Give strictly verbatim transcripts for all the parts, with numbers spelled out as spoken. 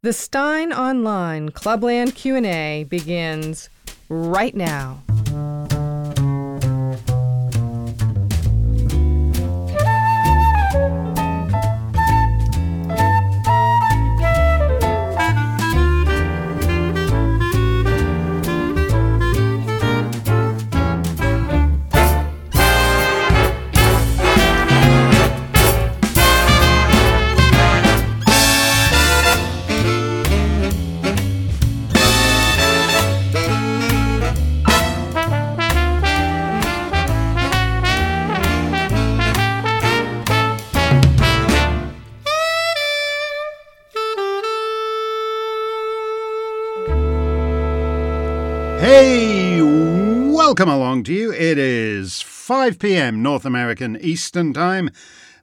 The Steyn Online Clubland Q and A begins right now. Welcome along to you. It is five p.m. North American Eastern Time.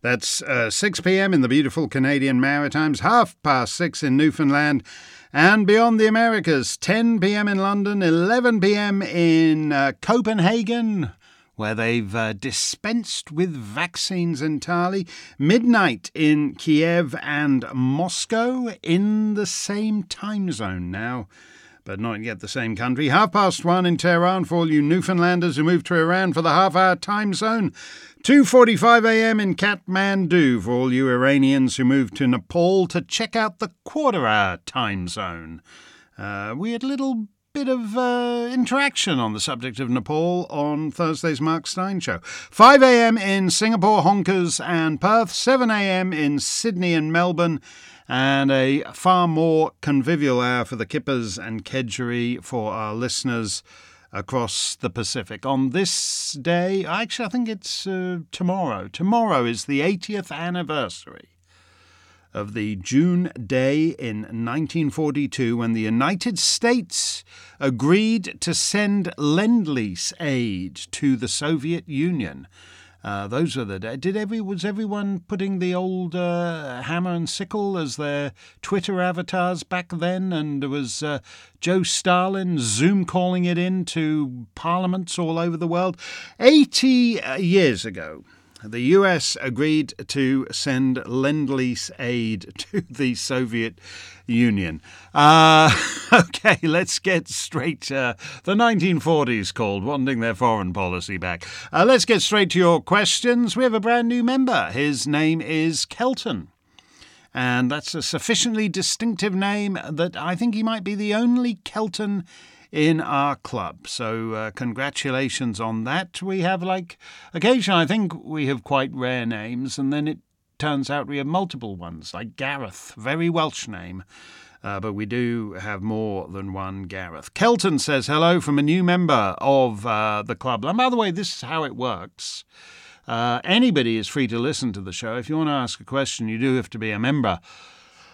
That's uh, six p.m. in the beautiful Canadian Maritimes, half past six in Newfoundland and beyond the Americas, ten p.m. in London, eleven p.m. in uh, Copenhagen, where they've uh, dispensed with vaccines entirely, midnight in Kiev and Moscow, in the same time zone now, but not yet the same country. Half past one in Tehran for all you Newfoundlanders who moved to Iran for the half-hour time zone. two forty-five a.m. in Kathmandu for all you Iranians who moved to Nepal to check out the quarter-hour time zone. Uh, we had a little bit of uh, interaction on the subject of Nepal on Thursday's Mark Steyn Show. five a.m. in Singapore, Honkers and Perth. seven a.m. in Sydney and Melbourne. And a far more convivial hour for the kippers and kedgeree for our listeners across the Pacific. On this day, actually I think it's uh, tomorrow. Tomorrow is the eightieth anniversary of the June day in nineteen forty-two when the United States agreed to send Lend-Lease aid to the Soviet Union. Uh, those were the days. Did every was everyone putting the old uh, hammer and sickle as their Twitter avatars back then? And there was uh, Joe Stalin Zoom calling it in to parliaments all over the world. Eighty years ago, the U S agreed to send Lend-Lease aid to the Soviet Union. Uh, okay, let's get straight to uh, the nineteen forties called Wanting Their Foreign Policy Back. Uh, let's get straight to your questions. We have a brand new member. His name is Kelton. And that's a sufficiently distinctive name that I think he might be the only Kelton in our club. So uh, congratulations on that. We have, like, occasionally I think we have quite rare names, and then it turns out we have multiple ones, like Gareth, very Welsh name. Uh, but we do have more than one Gareth. Kelton says hello from a new member of uh, the club. And by the way, this is how it works. Uh, anybody is free to listen to the show. If you want to ask a question, you do have to be a member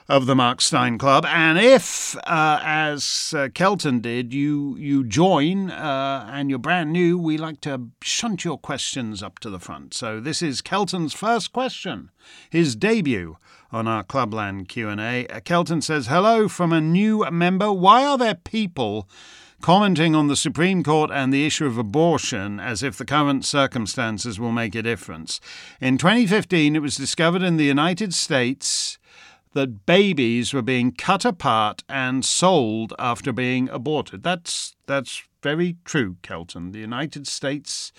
of the Mark Steyn Club. And if, uh, as uh, Kelton did, you you join uh, and you're brand new, we like to shunt your questions up to the front. So this is Kelton's first question, his debut on our Clubland Q and A. Uh, Kelton says, hello from a new member. Why are there people commenting on the Supreme Court and the issue of abortion as if the current circumstances will make a difference? In twenty fifteen, it was discovered in the United States that babies were being cut apart and sold after being aborted. That's that's very true, Kelton. The United States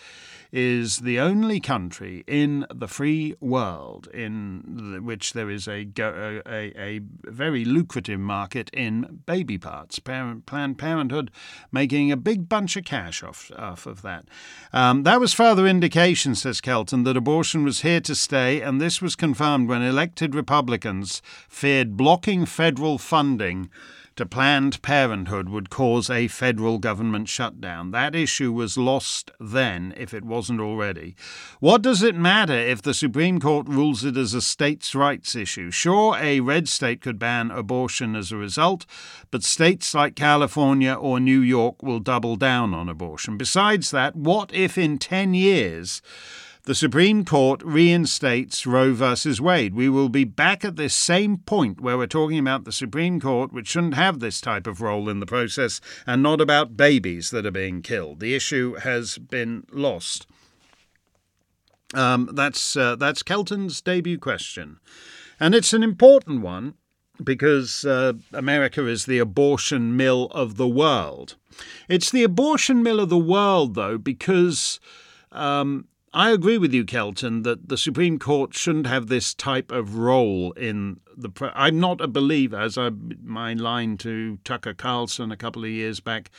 is the only country in the free world in which there is a a, a very lucrative market in baby parts. Parent, Planned Parenthood making a big bunch of cash off, off of that. Um, that was further indication, says Kelton, that abortion was here to stay, and this was confirmed when elected Republicans feared blocking federal funding to Planned Parenthood would cause a federal government shutdown. That issue was lost then, if it wasn't already. What does it matter if the Supreme Court rules it as a states' rights issue? Sure, a red state could ban abortion as a result, but states like California or New York will double down on abortion. Besides that, what if in ten years... the Supreme Court reinstates Roe versus Wade? We will be back at this same point where we're talking about the Supreme Court, which shouldn't have this type of role in the process, and not about babies that are being killed. The issue has been lost. Um, that's, uh, that's Kelton's debut question. And it's an important one because uh, America is the abortion mill of the world. It's the abortion mill of the world, though, because um, I agree with you, Kelton, that the Supreme Court shouldn't have this type of role in the... Pre- I'm not a believer, as I, my line to Tucker Carlson a couple of years back,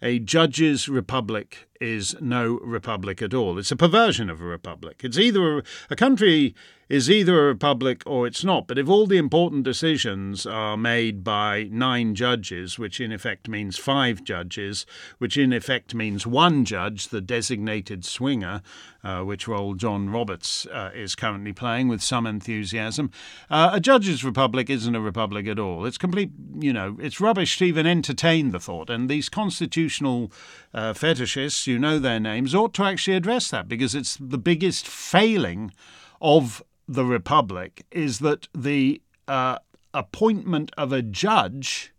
a judge's republic is no republic at all. It's a perversion of a republic. It's either a, a country is either a republic or it's not. But if all the important decisions are made by nine judges, which in effect means five judges, which in effect means one judge, the designated swinger, uh, which role John Roberts uh, is currently playing with some enthusiasm, uh, a judge's republic isn't a republic at all. It's complete, you know, it's rubbish to even entertain the thought. And these constitutional uh, fetishists, you know their names, ought to actually address that, because it's the biggest failing of the republic is that the uh, appointment of a judge,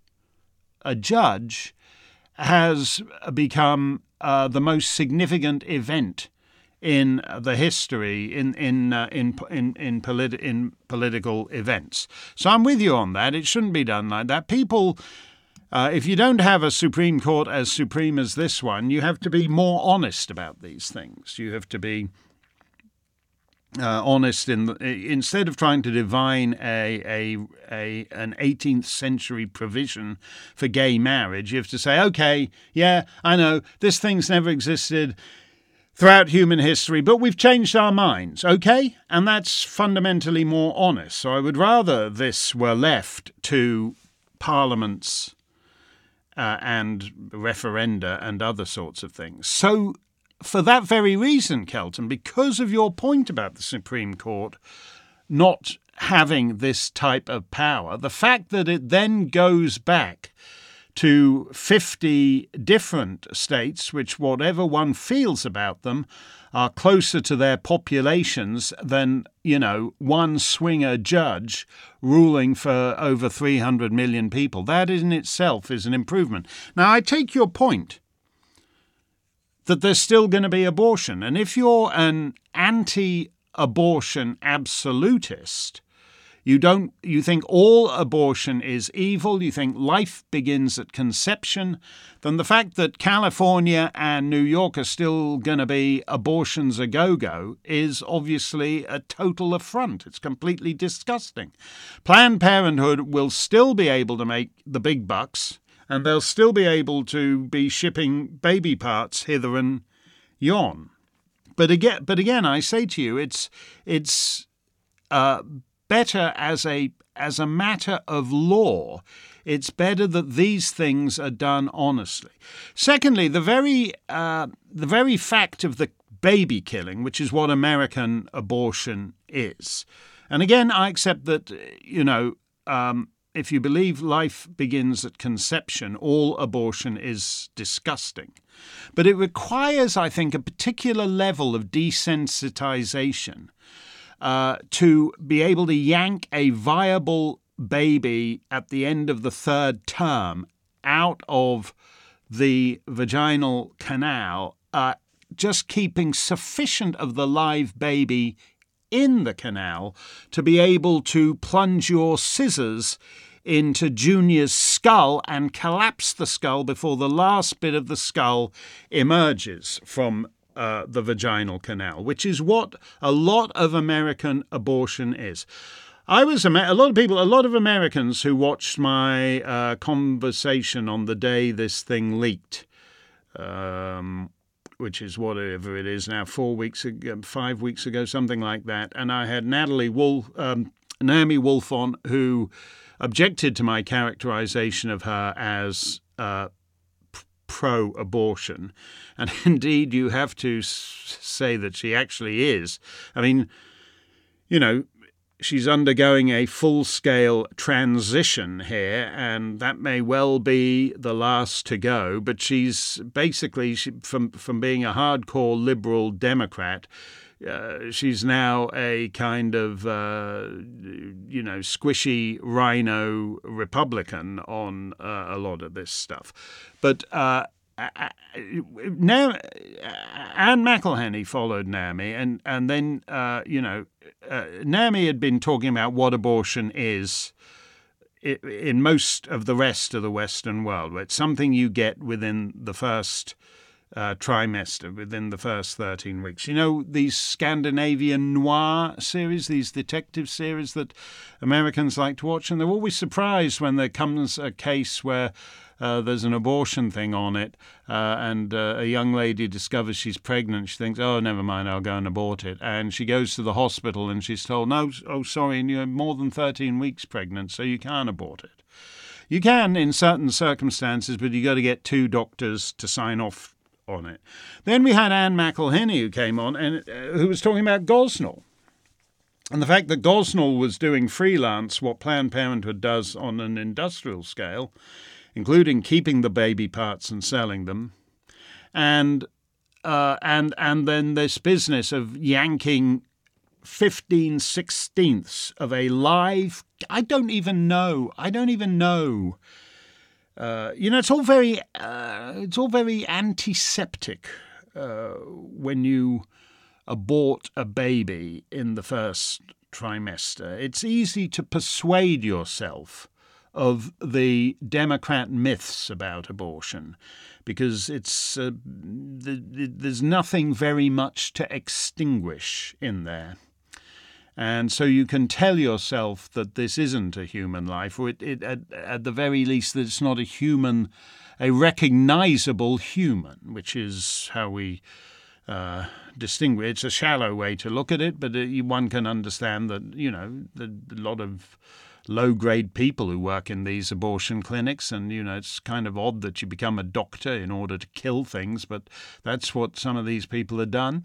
a judge, has become uh, the most significant event in the history in in uh, in in in, politi- in political events. So I'm with you on that. It shouldn't be done like that. People. Uh, if you don't have a Supreme Court as supreme as this one, you have to be more honest about these things. You have to be uh, honest in the, instead of trying to divine a, a a an eighteenth century provision for gay marriage. You have to say, okay, yeah, I know this thing's never existed throughout human history, but we've changed our minds, okay? And that's fundamentally more honest. So I would rather this were left to parliaments. Uh, and referenda and other sorts of things. So for that very reason, Kelton, because of your point about the Supreme Court not having this type of power, the fact that it then goes back to fifty different states, which whatever one feels about them, are closer to their populations than, you know, one swinger judge ruling for over three hundred million people. That in itself is an improvement. Now, I take your point that there's still going to be abortion. And if you're an anti-abortion absolutist, you don't, you think all abortion is evil, you think life begins at conception, then the fact that California and New York are still going to be abortions a go-go is obviously a total affront. It's completely disgusting. Planned Parenthood will still be able to make the big bucks, and they'll still be able to be shipping baby parts hither and yon. But again, but again, I say to you, it's it's. Uh, Better as a as a matter of law, it's better that these things are done honestly. Secondly, the very uh, the very fact of the baby killing, which is what American abortion is, and again, I accept that, you know, um, if you believe life begins at conception, all abortion is disgusting. But it requires, I think, a particular level of desensitization. Uh, to be able to yank a viable baby at the end of the third term out of the vaginal canal, uh, just keeping sufficient of the live baby in the canal to be able to plunge your scissors into Junior's skull and collapse the skull before the last bit of the skull emerges from Uh, the vaginal canal, which is what a lot of American abortion is. I was a lot of people, a lot of Americans who watched my uh, conversation on the day this thing leaked, um, which is whatever it is now, four weeks ago, five weeks ago, something like that. And I had Natalie Wolf, um, Naomi Wolf on, who objected to my characterization of her as Uh, pro-abortion, and indeed you have to say that she actually is. I mean, you know, she's undergoing a full-scale transition here, and that may well be the last to go, but she's basically, she, from, from being a hardcore liberal Democrat, Uh, she's now a kind of, uh, you know, squishy rhino Republican on uh, a lot of this stuff. But uh, now Ann McElhinney followed Naomi, and, and then, uh, you know, uh, Naomi had been talking about what abortion is in most of the rest of the Western world, where it's something you get within the first uh, trimester, within the first thirteen weeks. You know, these Scandinavian noir series, these detective series that Americans like to watch, and they're always surprised when there comes a case where Uh, there's an abortion thing on it, uh, and uh, a young lady discovers she's pregnant. She thinks, oh, never mind, I'll go and abort it. And she goes to the hospital and she's told, no, oh, sorry, and you're more than thirteen weeks pregnant, so you can't abort it. You can in certain circumstances, but you got to get two doctors to sign off on it. Then we had Ann McElhinney, who came on, and uh, who was talking about Gosnell. And the fact that Gosnell was doing freelance what Planned Parenthood does on an industrial scale, including keeping the baby parts and selling them, and uh, and and then this business of yanking fifteen sixteenths of a live, I don't even know, I don't even know. Uh, you know, it's all very, uh, it's all very antiseptic uh, when you abort a baby in the first trimester. It's easy to persuade yourself of the Democrat myths about abortion, because it's uh, the, the, there's nothing very much to extinguish in there. And so you can tell yourself that this isn't a human life, or it, it, at, at the very least that it's not a human, a recognizable human, which is how we Uh, distinguish. It's a shallow way to look at it, but it, one can understand that, you know, the, a lot of low-grade people who work in these abortion clinics, and, you know, it's kind of odd that you become a doctor in order to kill things, but that's what some of these people have done.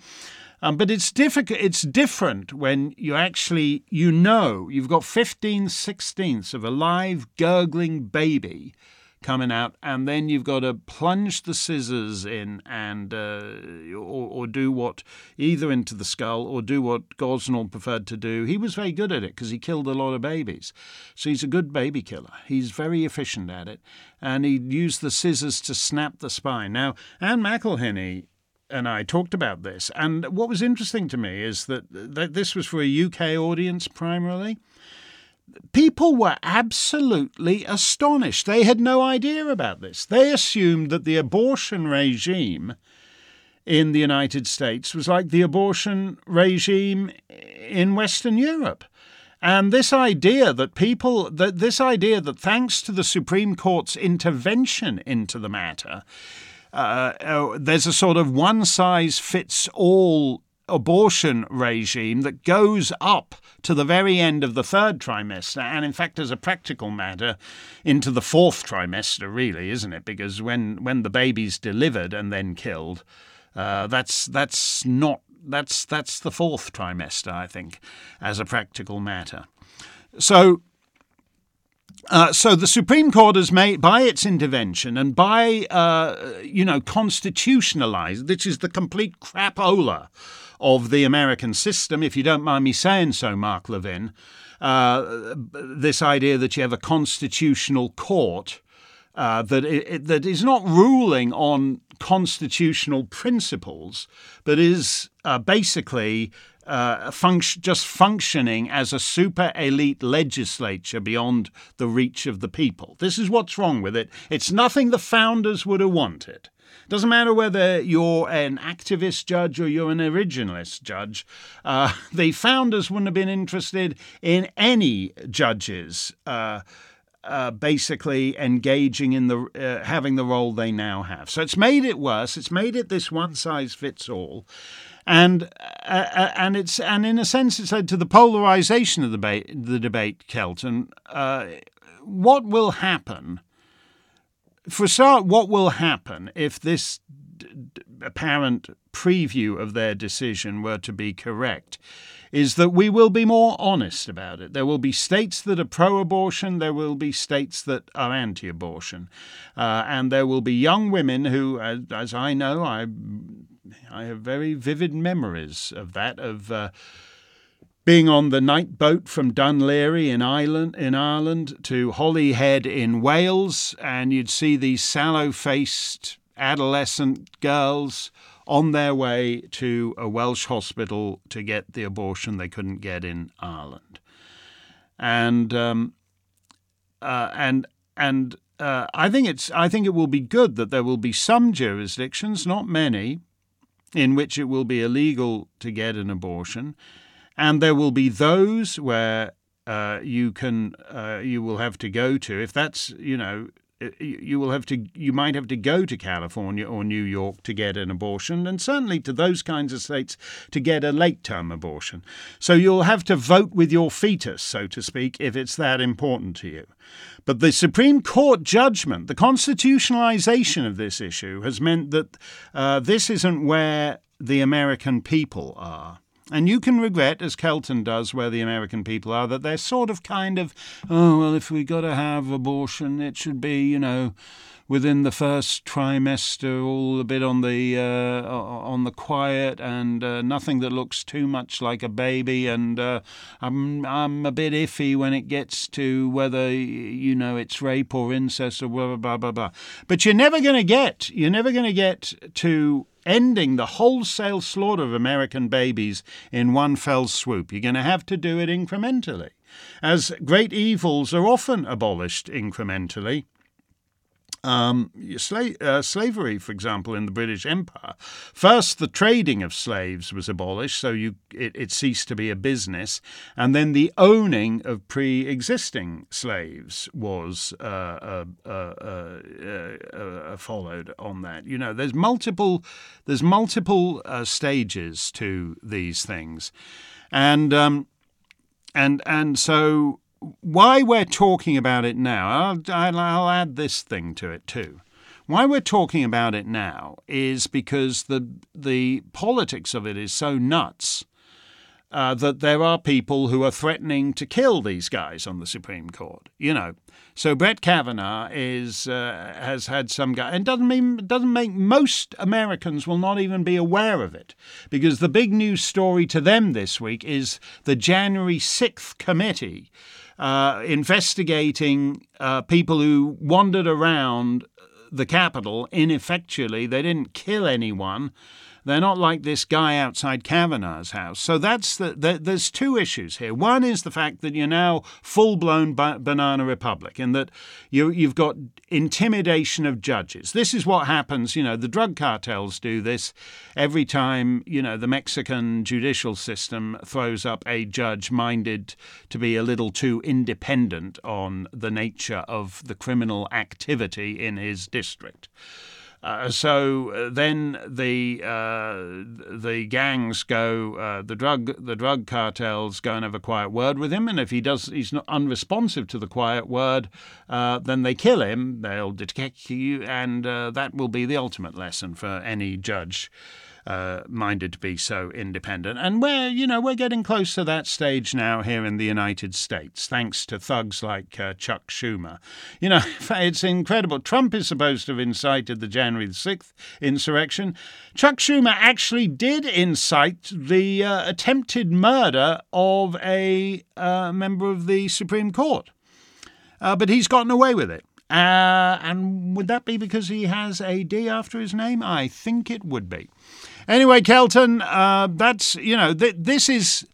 Um, but it's difficult. It's different when you actually, you know, you've got fifteen sixteenths of a live, gurgling baby coming out, and then you've got to plunge the scissors in and uh, or, or do what, either into the skull or do what Gosnell preferred to do. He was very good at it because he killed a lot of babies. So he's a good baby killer. He's very efficient at it. And he used the scissors to snap the spine. Now, Ann McElhinney and I talked about this. And what was interesting to me is that, that this was for a U K audience primarily. People were absolutely astonished. They had no idea about this. They assumed that the abortion regime in the United States was like the abortion regime in Western Europe. And this idea that people, that this idea that thanks to the Supreme Court's intervention into the matter, uh, uh, there's a sort of one-size-fits-all abortion regime that goes up to the very end of the third trimester, and in fact, as a practical matter, into the fourth trimester, really, isn't it? Because when, when the baby's delivered and then killed, uh, that's that's not that's that's the fourth trimester, I think, as a practical matter. So. Uh, so the Supreme Court has made, by its intervention and by, uh, you know, constitutionalized, which is the complete crapola of the American system, if you don't mind me saying so, Mark Levin, uh, this idea that you have a constitutional court uh, that it, that is not ruling on constitutional principles, but is uh, basically Uh, function, just functioning as a super elite legislature beyond the reach of the people. This is what's wrong with it. It's nothing the founders would have wanted. Doesn't matter whether you're an activist judge or you're an originalist judge. Uh, the founders wouldn't have been interested in any judges uh, uh, basically engaging in the uh, having the role they now have. So it's made it worse. It's made it this one size fits all. And uh, and it's and in a sense it's led to the polarization of the debate. The debate, Kelton. Uh, what will happen? For a start, what will happen if this d- d- apparent preview of their decision were to be correct? Is that we will be more honest about it. There will be states that are pro-abortion. There will be states that are anti-abortion, uh, and there will be young women who, as, as I know, I. I have very vivid memories of that, of uh, being on the night boat from Dunleary in Ireland, in Ireland to Holyhead in Wales, and you'd see these sallow-faced adolescent girls on their way to a Welsh hospital to get the abortion they couldn't get in Ireland. And um, uh, and and uh, I think it's I think it will be good that there will be some jurisdictions, not many, in which it will be illegal to get an abortion, and there will be those where uh, you can uh, you will have to go to if that's you know. You will have to. You might have to go to California or New York to get an abortion, and certainly to those kinds of states to get a late-term abortion. So you'll have to vote with your fetus, so to speak, if it's that important to you. But the Supreme Court judgment, the constitutionalization of this issue, has meant that uh, this isn't where the American people are. And you can regret, as Kelton does, where the American people are, that they're sort of kind of, oh, well, if we got to have abortion, it should be, you know, within the first trimester, all a bit on the uh, on the quiet, and uh, nothing that looks too much like a baby. And uh, I'm I'm a bit iffy when it gets to whether, you know, it's rape or incest or blah blah blah blah. But you're never going to get you're never going to get to ending the wholesale slaughter of American babies in one fell swoop. You're going to have to do it incrementally, as great evils are often abolished incrementally. Um, sla- uh, slavery, for example, in the British Empire. First, the trading of slaves was abolished, so you it, it ceased to be a business, and then the owning of pre-existing slaves was uh, uh, uh, uh, uh, uh, followed on that. You know, there's multiple there's multiple uh, stages to these things, and um, and and so. Why we're talking about it now, I'll, I'll, I'll add this thing to it too. Why we're talking about it now is because the the politics of it is so nuts uh, that there are people who are threatening to kill these guys on the Supreme Court. You know, so Brett Kavanaugh is uh, has had some guy, and doesn't mean doesn't make most Americans will not even be aware of it, because the big news story to them this week is the January sixth committee. Uh, investigating uh, people who wandered around the Capitol ineffectually. They didn't kill anyone. They're not like this guy outside Kavanaugh's house. So that's the, the, there's two issues here. One is the fact that you're now full-blown ba- banana republic, and that you, you've got intimidation of judges. This is what happens. You know, the drug cartels do this every time, you know, the Mexican judicial system throws up a judge minded to be a little too independent on the nature of the criminal activity in his district. Uh, so uh, then the uh, the gangs go, uh, the drug the drug cartels go and have a quiet word with him, and if he does, he's not unresponsive to the quiet word, uh, then they kill him. They'll detect you, and uh, that will be the ultimate lesson for any judge uh, minded to be so independent. And we're you know we're getting close to that stage now here in the United States, thanks to thugs like uh, Chuck Schumer. You know, it's incredible. Trump is supposed to have incited the January January sixth insurrection. Chuck Schumer actually did incite the uh, attempted murder of a uh, member of the Supreme Court. Uh, but he's gotten away with it. Uh, and would that be because he has a D after his name? I think it would be. Anyway, Kelton, uh, that's, you know, th- this is,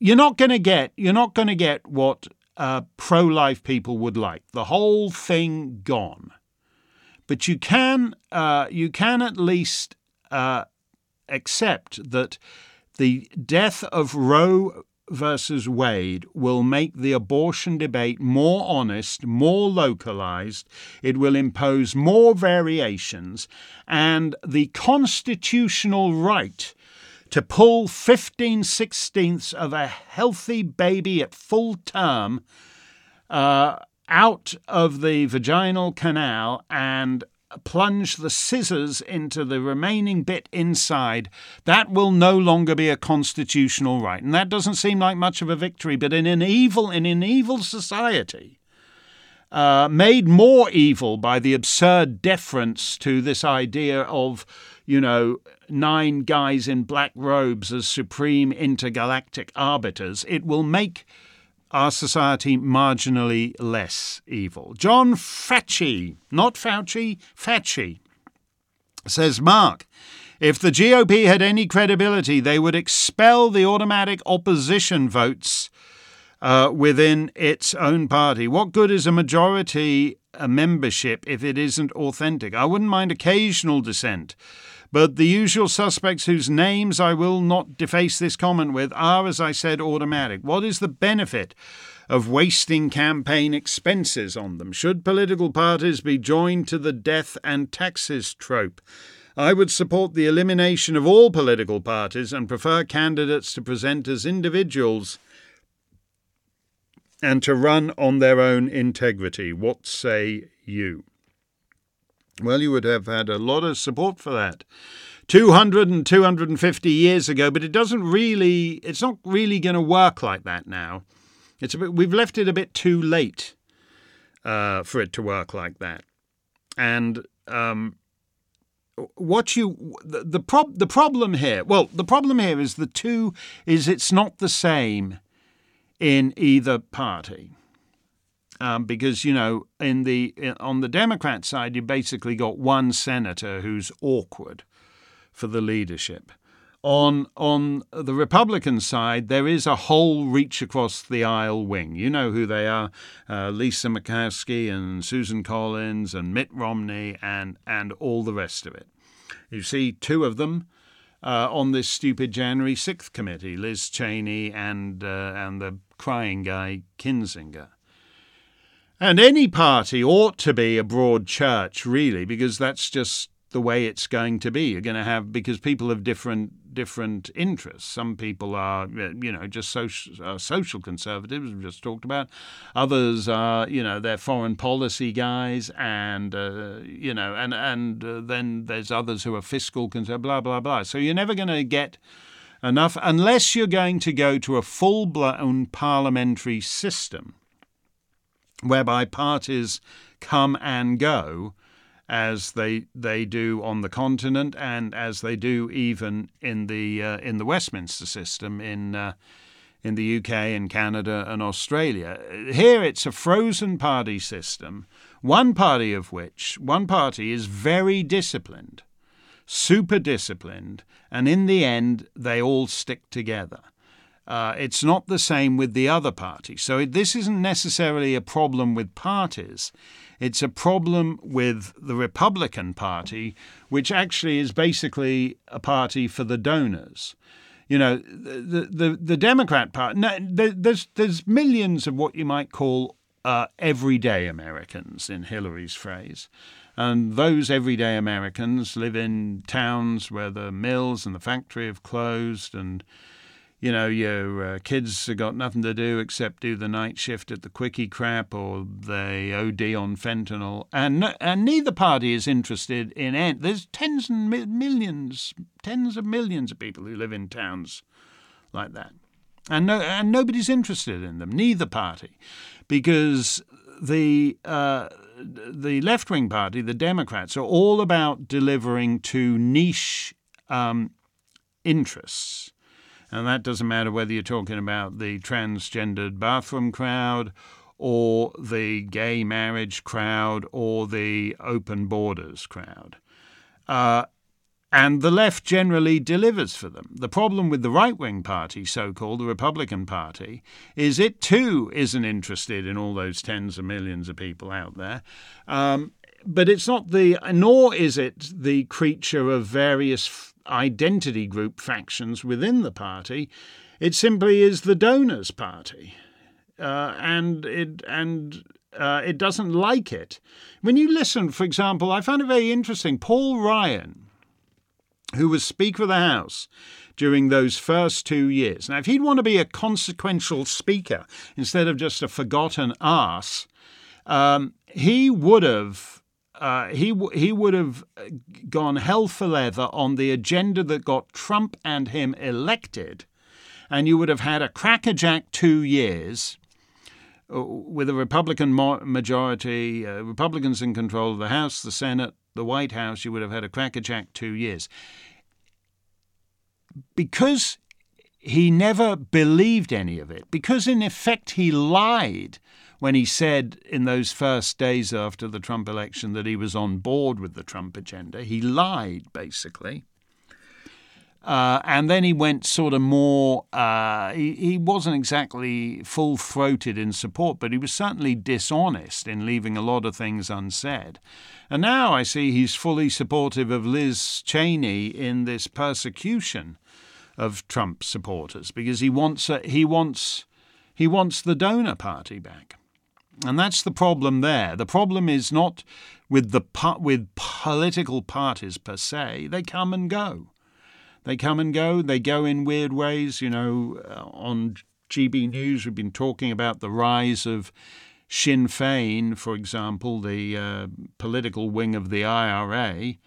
you're not going to get, you're not going to get what uh, pro-life people would like. The whole thing gone. But you can uh, you can at least uh, accept that the death of Roe versus Wade will make the abortion debate more honest, more localized. It will impose more variations, and the constitutional right to pull fifteen sixteenths of a healthy baby at full term uh out of the vaginal canal and plunge the scissors into the remaining bit inside, that will no longer be a constitutional right. And that doesn't seem like much of a victory, but in an evil, in an evil society, uh, made more evil by the absurd deference to this idea of, you know, nine guys in black robes as supreme intergalactic arbiters, it will make our society marginally less evil. John Fauci, not Fauci, Fauci, says, Mark, if the G O P had any credibility, they would expel the automatic opposition votes uh, within its own party. What good is a majority a membership if it isn't authentic? I wouldn't mind occasional dissent, but the usual suspects whose names I will not deface this comment with are, as I said, automatic. What is the benefit of wasting campaign expenses on them? Should political parties be joined to the death and taxes trope? I would support the elimination of all political parties and prefer candidates to present as individuals and to run on their own integrity. What say you? Well, you would have had a lot of support for that two hundred and two hundred fifty years ago, but it doesn't really, it's not really going to work like that now. It's a bit, we've left it a bit too late uh, for it to work like that. And um, what you the the, prob, the problem here, well, the problem here is the two is it's not the same in either party. Um, because, you know, in the on the Democrat side, you basically got one senator who's awkward for the leadership. On on the Republican side, there is a whole reach across the aisle wing. You know who they are, uh, Lisa Murkowski and Susan Collins and Mitt Romney and, and all the rest of it. You see two of them uh, on this stupid January sixth committee, Liz Cheney and uh, and the crying guy Kinzinger. And any party ought to be a broad church, really, because that's just the way it's going to be. You're going to have, because people have different different interests. Some people are, you know, just social, uh, social conservatives, we've just talked about. Others are, you know, they're foreign policy guys, and uh, you know, and and uh, then there's others who are fiscal conservatives, blah blah blah. So you're never going to get enough unless you're going to go to a full-blown parliamentary system, whereby parties come and go as they they do on the continent and as they do even in the uh, in the Westminster system in uh, in the U K and Canada and Australia. Here it's a frozen party system, one party of which one party is very disciplined, super disciplined, and in the end they all stick together. Uh, it's not the same with the other party. So it, this isn't necessarily a problem with parties. It's a problem with the Republican Party, which actually is basically a party for the donors. You know, the the, the Democrat Party, no, there, there's, there's millions of what you might call uh, everyday Americans, in Hillary's phrase. And those everyday Americans live in towns where the mills and the factory have closed, and you know, your uh, kids have got nothing to do except do the night shift at the quickie crap, or they O D on fentanyl. And no, and neither party is interested in it. There's tens and mi- millions, tens of millions of people who live in towns like that. And no, and nobody's interested in them, neither party, because the uh, the left-wing party, the Democrats, are all about delivering to niche um, interests. And that doesn't matter whether you're talking about the transgendered bathroom crowd or the gay marriage crowd or the open borders crowd. Uh, and the left generally delivers for them. The problem with the right-wing party, so-called, the Republican Party, is it too isn't interested in all those tens of millions of people out there. Um, but it's not the, nor is it the creature of various identity group factions within the party. It simply is the donors' party, uh, and it and uh, it doesn't like it. When you listen, for example, I found it very interesting. Paul Ryan, who was Speaker of the House during those first two years. Now, if he'd want to be a consequential speaker instead of just a forgotten ass, um, he would have. Uh, he w- he would have gone hell for leather on the agenda that got Trump and him elected, and you would have had a crackerjack two years uh, with a Republican mo- majority, uh, Republicans in control of the House, the Senate, the White House. You would have had a crackerjack two years because he never believed any of it, because in effect he lied when he said in those first days after the Trump election that he was on board with the Trump agenda. He lied, basically. Uh, and then he went sort of more, uh, he, he wasn't exactly full-throated in support, but he was certainly dishonest in leaving a lot of things unsaid. And now I see he's fully supportive of Liz Cheney in this persecution of Trump supporters because he wants a, he wants he wants the donor party back. And that's the problem there. The problem is not with the with political parties per se. They come and go. They come and go. They go in weird ways. You know, on G B News, we've been talking about the rise of Sinn Féin, for example, the uh, political wing of the I R A,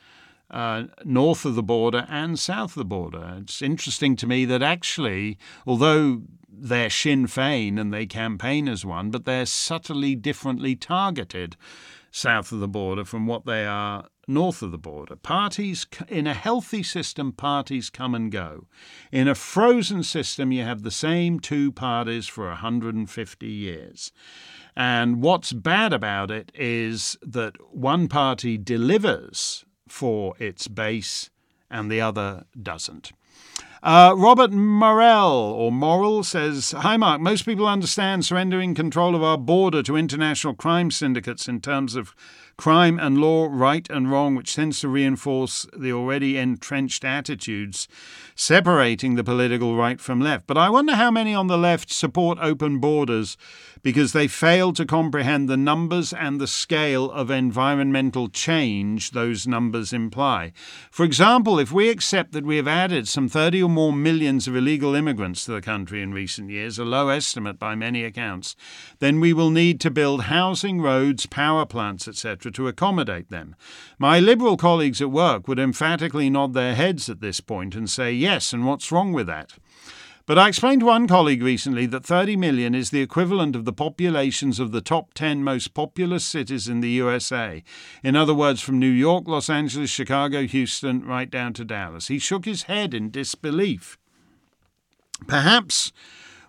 uh, north of the border and south of the border. It's interesting to me that actually, although they're Sinn Féin and they campaign as one, but they're subtly differently targeted south of the border from what they are north of the border. Parties, in a healthy system, parties come and go. In a frozen system, you have the same two parties for one hundred fifty years. And what's bad about it is that one party delivers for its base and the other doesn't. Uh, Robert Morell, or Morrell, says, "Hi, Mark. Most people understand surrendering control of our border to international crime syndicates in terms of crime and law, right and wrong, which tends to reinforce the already entrenched attitudes, separating the political right from left. But I wonder how many on the left support open borders because they fail to comprehend the numbers and the scale of environmental change those numbers imply. For example, if we accept that we have added some thirty or more millions of illegal immigrants to the country in recent years, a low estimate by many accounts, then we will need to build housing, roads, power plants, et cetera, to accommodate them. My Liberal colleagues at work would emphatically nod their heads at this point and say, yes, and what's wrong with that? But I explained to one colleague recently that thirty million is the equivalent of the populations of the top ten most populous cities in the U S A. In other words, from New York, Los Angeles, Chicago, Houston, right down to Dallas. He shook his head in disbelief. Perhaps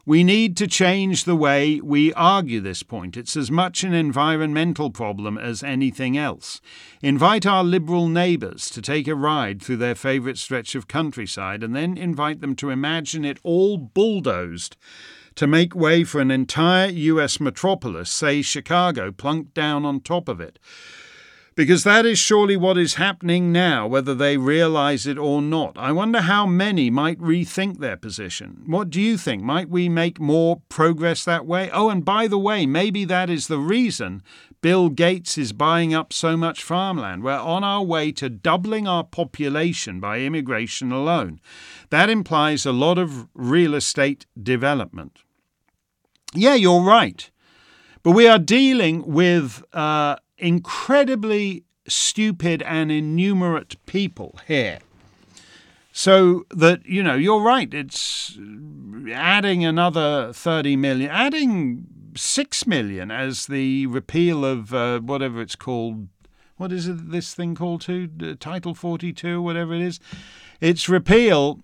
we need to change the way we argue this point. It's as much an environmental problem as anything else. Invite our Liberal neighbours to take a ride through their favourite stretch of countryside and then invite them to imagine it all bulldozed to make way for an entire U S metropolis, say Chicago, plunked down on top of it. Because that is surely what is happening now, whether they realise it or not. I wonder how many might rethink their position. What do you think? Might we make more progress that way? Oh, and by the way, maybe that is the reason Bill Gates is buying up so much farmland. We're on our way to doubling our population by immigration alone. That implies a lot of real estate development." Yeah, you're right. But we are dealing with Uh, incredibly stupid and innumerate people here. So that, you know, you're right, it's adding another thirty million, adding six million as the repeal of uh, whatever it's called. What is it, this thing called to? Uh, Title forty-two, whatever it is. Its repeal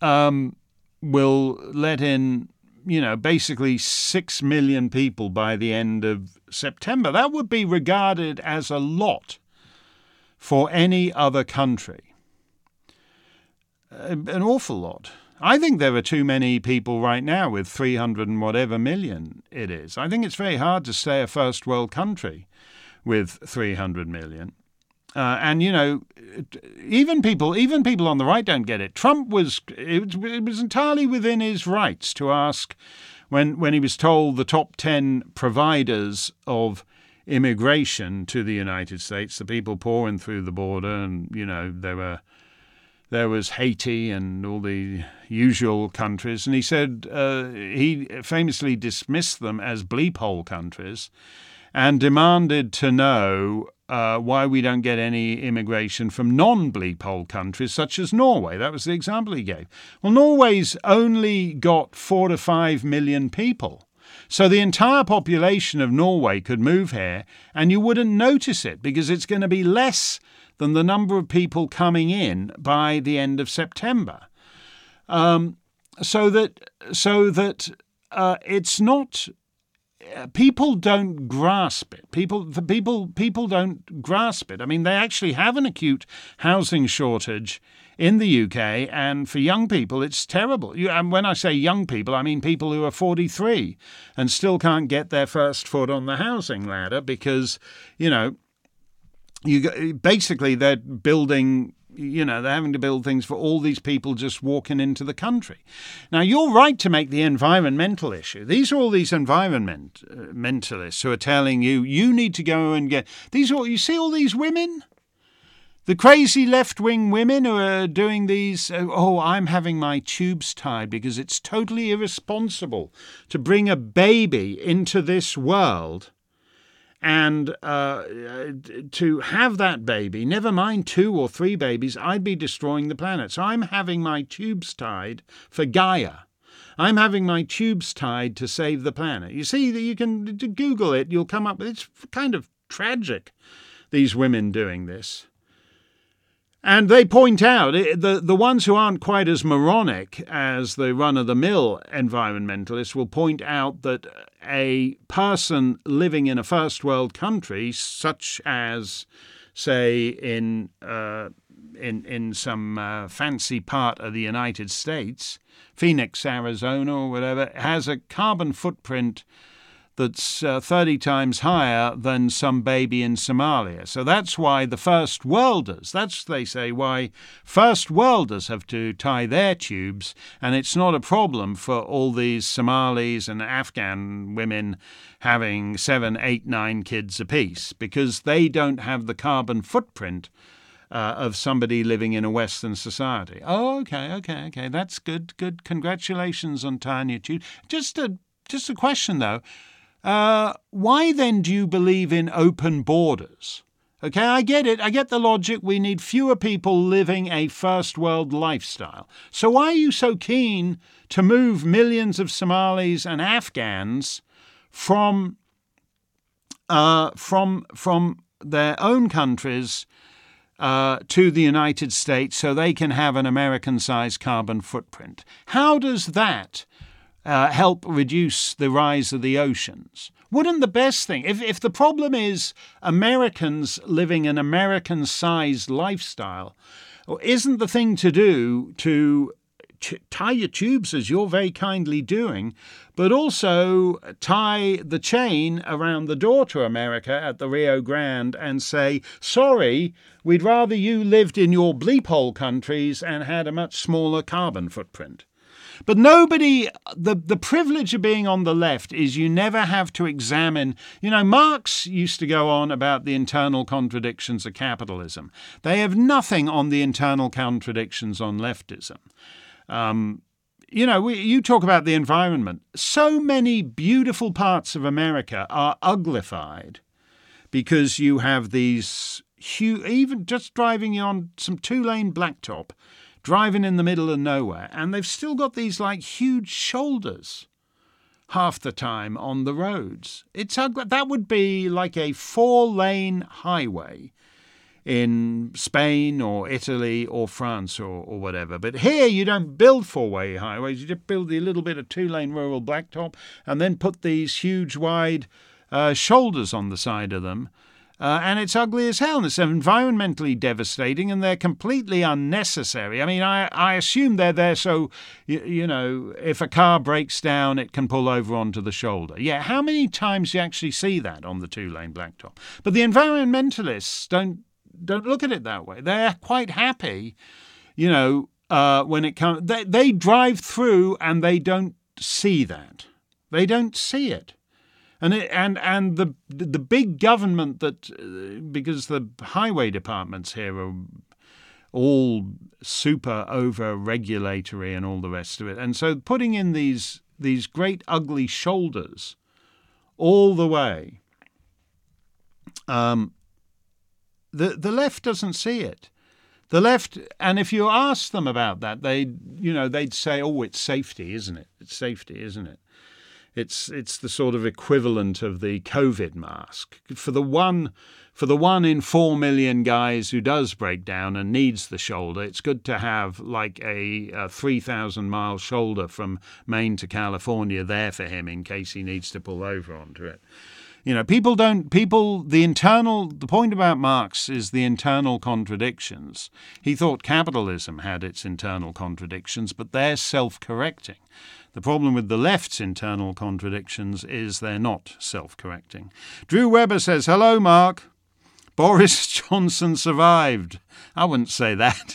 um, will let in, you know, basically six million people by the end of September. That would be regarded as a lot for any other country. An awful lot. I think there are too many people right now with three hundred and whatever million it is. I think it's very hard to stay a first world country with three hundred million. Uh, and, you know, even people even people on the right don't get it. Trump was it, it was entirely within his rights to ask when when he was told the top ten providers of immigration to the United States, the people pouring through the border. And, you know, there were there was Haiti and all the usual countries. And he said uh, he famously dismissed them as bleep hole countries and demanded to know Uh, why we don't get any immigration from non-bleep hole countries such as Norway. That was the example he gave. Well, Norway's only got four to five million people. So the entire population of Norway could move here and you wouldn't notice it because it's going to be less than the number of people coming in by the end of September. Um, so that, so that uh, it's not people don't grasp it. People, the people, people don't grasp it. I mean, they actually have an acute housing shortage in the U K, and for young people, it's terrible. You, and when I say young people, I mean people who are forty-three and still can't get their first foot on the housing ladder because, you know, you basically they're building. You know, they're having to build things for all these people just walking into the country. Now, you're right to make the environmental issue. These are all these environmentalists who are telling you, you need to go and get... these. Are, you see all these women? The crazy left-wing women who are doing these... Oh, I'm having my tubes tied because it's totally irresponsible to bring a baby into this world and uh, to have that baby, never mind two or three babies, I'd be destroying the planet. So I'm having my tubes tied for Gaia. I'm having my tubes tied to save the planet. You see, that you can Google it, you'll come up with it. It's kind of tragic, these women doing this. And they point out, the, the ones who aren't quite as moronic as the run-of-the-mill environmentalists will point out that a person living in a first-world country, such as, say, in, uh, in, in some uh, fancy part of the United States, Phoenix, Arizona or whatever, has a carbon footprint that's uh, thirty times higher than some baby in Somalia. So that's why the first worlders, that's, they say, why first worlders have to tie their tubes, and it's not a problem for all these Somalis and Afghan women having seven, eight, nine kids apiece, because they don't have the carbon footprint Uh, of somebody living in a Western society. Oh, okay, okay, okay, that's good, good. Congratulations on tying your tube. Just a, just a question, though. Uh, why then do you believe in open borders? Okay, I get it. I get the logic. We need fewer people living a first world lifestyle. So why are you so keen to move millions of Somalis and Afghans from uh, from from their own countries uh, to the United States so they can have an American-sized carbon footprint? How does that Uh, help reduce the rise of the oceans? Wouldn't the best thing, if, if the problem is Americans living an American-sized lifestyle, isn't the thing to do to t- tie your tubes, as you're very kindly doing, but also tie the chain around the door to America at the Rio Grande and say, sorry, we'd rather you lived in your bleep hole countries and had a much smaller carbon footprint? But nobody, the, the privilege of being on the left is you never have to examine. You know, Marx used to go on about the internal contradictions of capitalism. They have nothing on the internal contradictions on leftism. Um, you know, we, you talk about the environment. So many beautiful parts of America are uglified because you have these huge, even just driving on some two-lane blacktop, driving in the middle of nowhere, and they've still got these, like, huge shoulders half the time on the roads. It's ugly. That would be like a four-lane highway in Spain or Italy or France or, or whatever. But here you don't build four-way highways. You just build a little bit of two-lane rural blacktop and then put these huge, wide uh, shoulders on the side of them. Uh, and it's ugly as hell, and it's environmentally devastating, and they're completely unnecessary. I mean, I, I assume they're there so, you, you know, if a car breaks down, it can pull over onto the shoulder. Yeah, how many times do you actually see that on the two-lane blacktop? But the environmentalists don't don't look at it that way. They're quite happy, you know, uh, when it comes... They, they drive through and they don't see that. They don't see it. And it, and and the the big government that, because the highway departments here are all super over regulatory and all the rest of it, and so putting in these these great ugly shoulders all the way, um, the the left doesn't see it. The left, and if you ask them about that, they you know they'd say, oh, it's safety, isn't it? It's safety, isn't it? It's it's the sort of equivalent of the COVID mask. For the one for the one in four million guys who does break down and needs the shoulder, it's good to have like a, a three thousand mile shoulder from Maine to California there for him in case he needs to pull over onto it. You know, people don't, people, the internal, the point about Marx is the internal contradictions. He thought capitalism had its internal contradictions, but they're self-correcting. The problem with the left's internal contradictions is they're not self-correcting. Drew Webber says, hello, Mark. Boris Johnson survived. I wouldn't say that.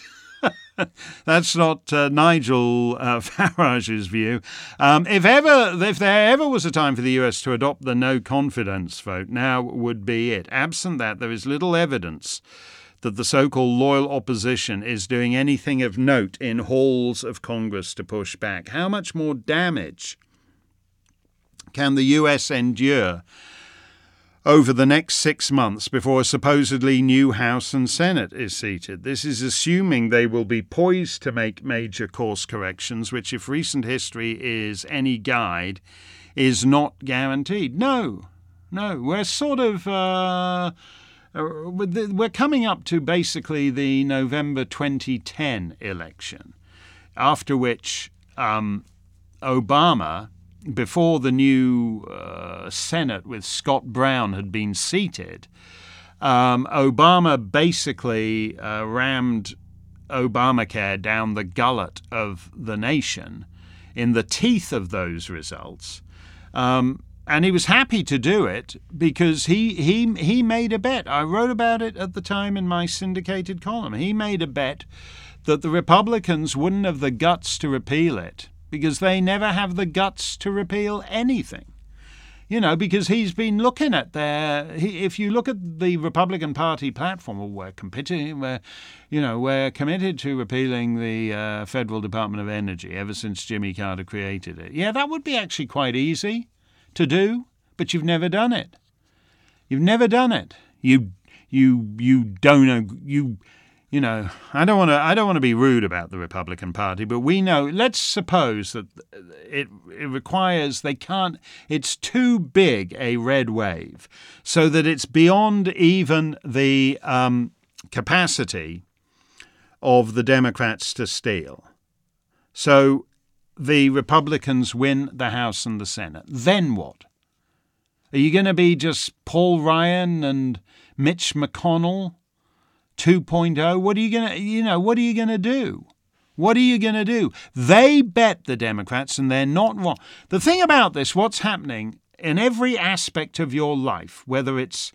That's not uh, Nigel uh, Farage's view. Um, if ever, if there ever was a time for the U S to adopt the no confidence vote, now would be it. Absent that, there is little evidence that the so-called loyal opposition is doing anything of note in halls of Congress to push back. How much more damage can the U S endure over the next six months before a supposedly new House and Senate is seated? This is assuming they will be poised to make major course corrections, which, if recent history is any guide, is not guaranteed. No, no, we're sort of... Uh, we're coming up to basically the November twenty ten election, after which um, Obama... before the new uh, Senate with Scott Brown had been seated, um, Obama basically uh, rammed Obamacare down the gullet of the nation in the teeth of those results. Um, and he was happy to do it because he, he, he made a bet. I wrote about it at the time in my syndicated column. He made a bet that the Republicans wouldn't have the guts to repeal it, because they never have the guts to repeal anything. You know, because he's been looking at their... He, if you look at the Republican Party platform, well, we're committed, we're, you know, we're committed to repealing the uh, Federal Department of Energy ever since Jimmy Carter created it. Yeah, that would be actually quite easy to do, but you've never done it. You've never done it. You, you, you don't know... You, You know, I don't want to. I don't want to be rude about the Republican Party, but we know. Let's suppose that it it requires they can't. It's too big a red wave, so that it's beyond even the um, capacity of the Democrats to steal. So the Republicans win the House and the Senate. Then what? Are you going to be just Paul Ryan and Mitch McConnell two point oh? What are you going to, you know, what are you going to do? What are you going to do? They bet the Democrats, and they're not wrong. The thing about this, what's happening in every aspect of your life, whether it's,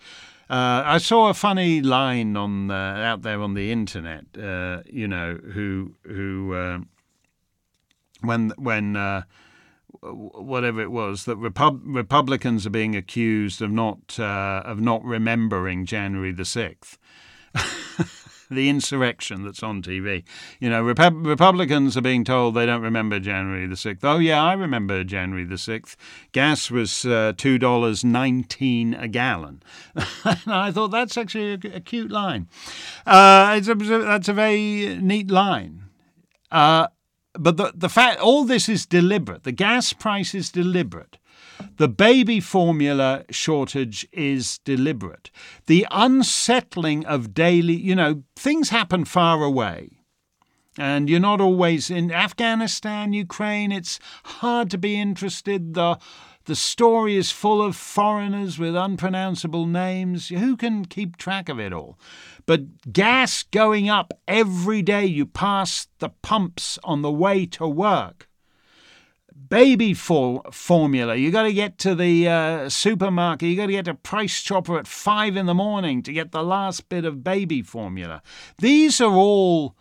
uh, I saw a funny line on the, out there on the internet, uh, you know, who, who, uh, when, when, uh, whatever it was, that Repub- Republicans are being accused of not, uh, of not remembering January the sixth. The insurrection that's on T V. You know, Rep- Republicans are being told they don't remember January the sixth. Oh, yeah, I remember January the sixth. Gas was uh, two dollars nineteen a gallon. And I thought that's actually a, a cute line. Uh, it's a, that's a very neat line. Uh, but the, the fact, all this is deliberate. The gas price is deliberate. The baby formula shortage is deliberate. The unsettling of daily, you know, things happen far away. And you're not always in Afghanistan, Ukraine. It's hard to be interested. The, the story is full of foreigners with unpronounceable names. Who can keep track of it all? But gas going up every day. You pass the pumps on the way to work. Baby for formula. You got to get to the uh, supermarket. You got to get to Price Chopper at five in the morning to get the last bit of baby formula. These are all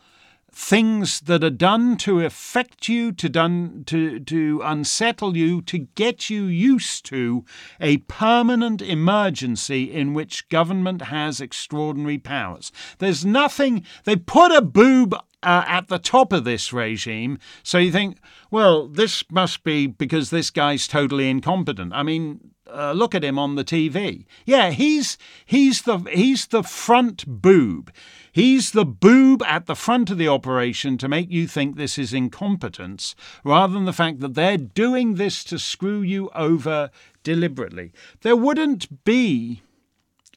things that are done to affect you, to done to to unsettle you, to get you used to a permanent emergency in which government has extraordinary powers. There's nothing. They put a boob uh, at the top of this regime. So you think, well, this must be because this guy's totally incompetent. I mean, uh, look at him on the T V. Yeah, he's he's the he's the front boob. He's the boob at the front of the operation to make you think this is incompetence, rather than the fact that they're doing this to screw you over deliberately. There wouldn't be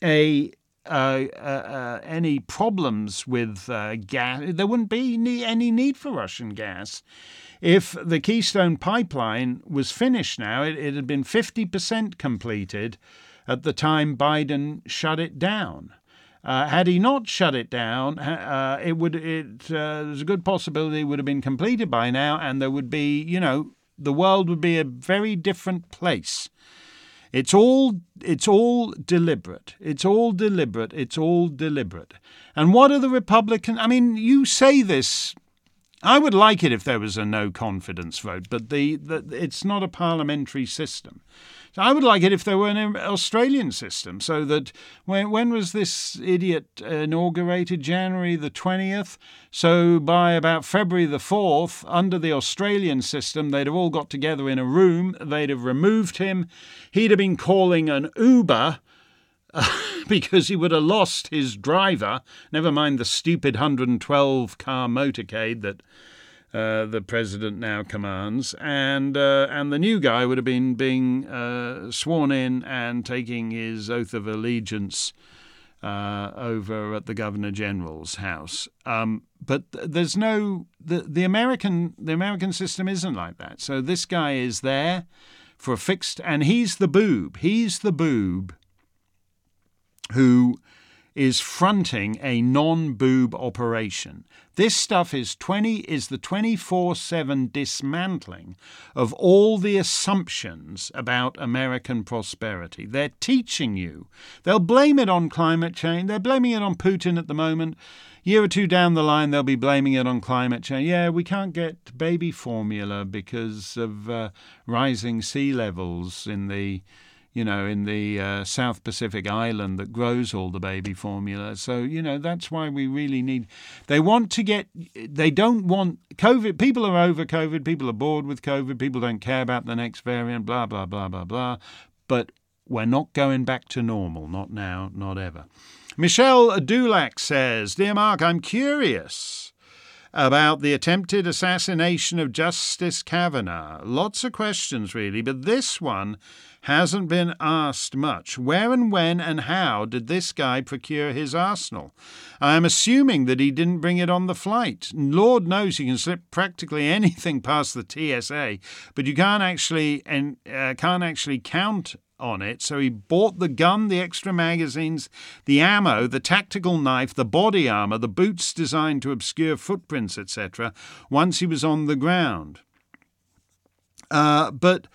a Uh, uh, uh, any problems with uh, gas. There wouldn't be any, any need for Russian gas if the Keystone Pipeline was finished now. It, it had been fifty percent completed at the time Biden shut it down. Uh, had he not shut it down, uh, it would. It uh, there's a good possibility it would have been completed by now, and there would be, you know, the world would be a very different place. It's all it's all deliberate. It's all deliberate. It's all deliberate. And what are the Republicans? I mean, you say this. I would like it if there was a no confidence vote, but the, the it's not a parliamentary system. So I would like it if there were an Australian system, so that when when was this idiot inaugurated? January the twentieth. So by about February the fourth, under the Australian system, they'd have all got together in a room. They'd have removed him. He'd have been calling an Uber because he would have lost his driver. Never mind the stupid one hundred twelve car motorcade that Uh, the president now commands, and uh, and the new guy would have been being uh, sworn in and taking his oath of allegiance uh, over at the Governor-General's house. Um, but there's no the the American the American system isn't like that. So this guy is there for a fixed, and he's the boob. He's the boob who is fronting a non-boob operation. This stuff is twenty is the twenty-four seven dismantling of all the assumptions about American prosperity. They're teaching you. They'll blame it on climate change. They're blaming it on Putin at the moment. Year or two down the line, they'll be blaming it on climate change. Yeah, we can't get baby formula because of uh, rising sea levels in the you know, in the uh, South Pacific island that grows all the baby formula. So, you know, that's why we really need... They want to get... They don't want... COVID. People are over COVID. People are bored with COVID. People don't care about the next variant, blah, blah, blah, blah, blah. But we're not going back to normal. Not now, not ever. Michelle Dulac says, "Dear Mark, I'm curious about the attempted assassination of Justice Kavanaugh. Lots of questions, really, but this one hasn't been asked much. Where and when and how did this guy procure his arsenal? I am assuming that he didn't bring it on the flight. Lord knows you can slip practically anything past the T S A, but you can't actually and uh, can't actually count on it. So he bought the gun, the extra magazines, the ammo, the tactical knife, the body armor, the boots designed to obscure footprints, et cetera, once he was on the ground. Uh, but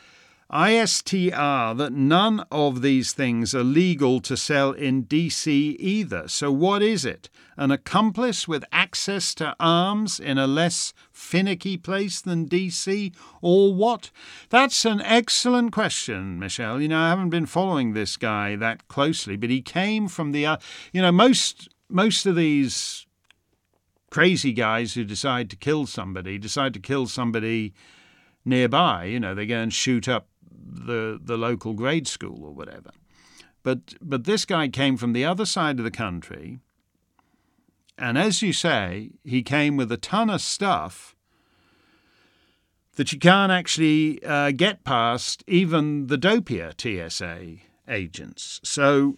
I S T R that none of these things are legal to sell in D C either. So what is it? An accomplice with access to arms in a less finicky place than D C, or what?" That's an excellent question, Michelle. You know, I haven't been following this guy that closely, but he came from the... Uh, you know, most most of these crazy guys who decide to kill somebody decide to kill somebody nearby. You know, they go and shoot up the the local grade school or whatever. But but this guy came from the other side of the country, and as you say, he came with a ton of stuff that you can't actually uh, get past even the dopier T S A agents. So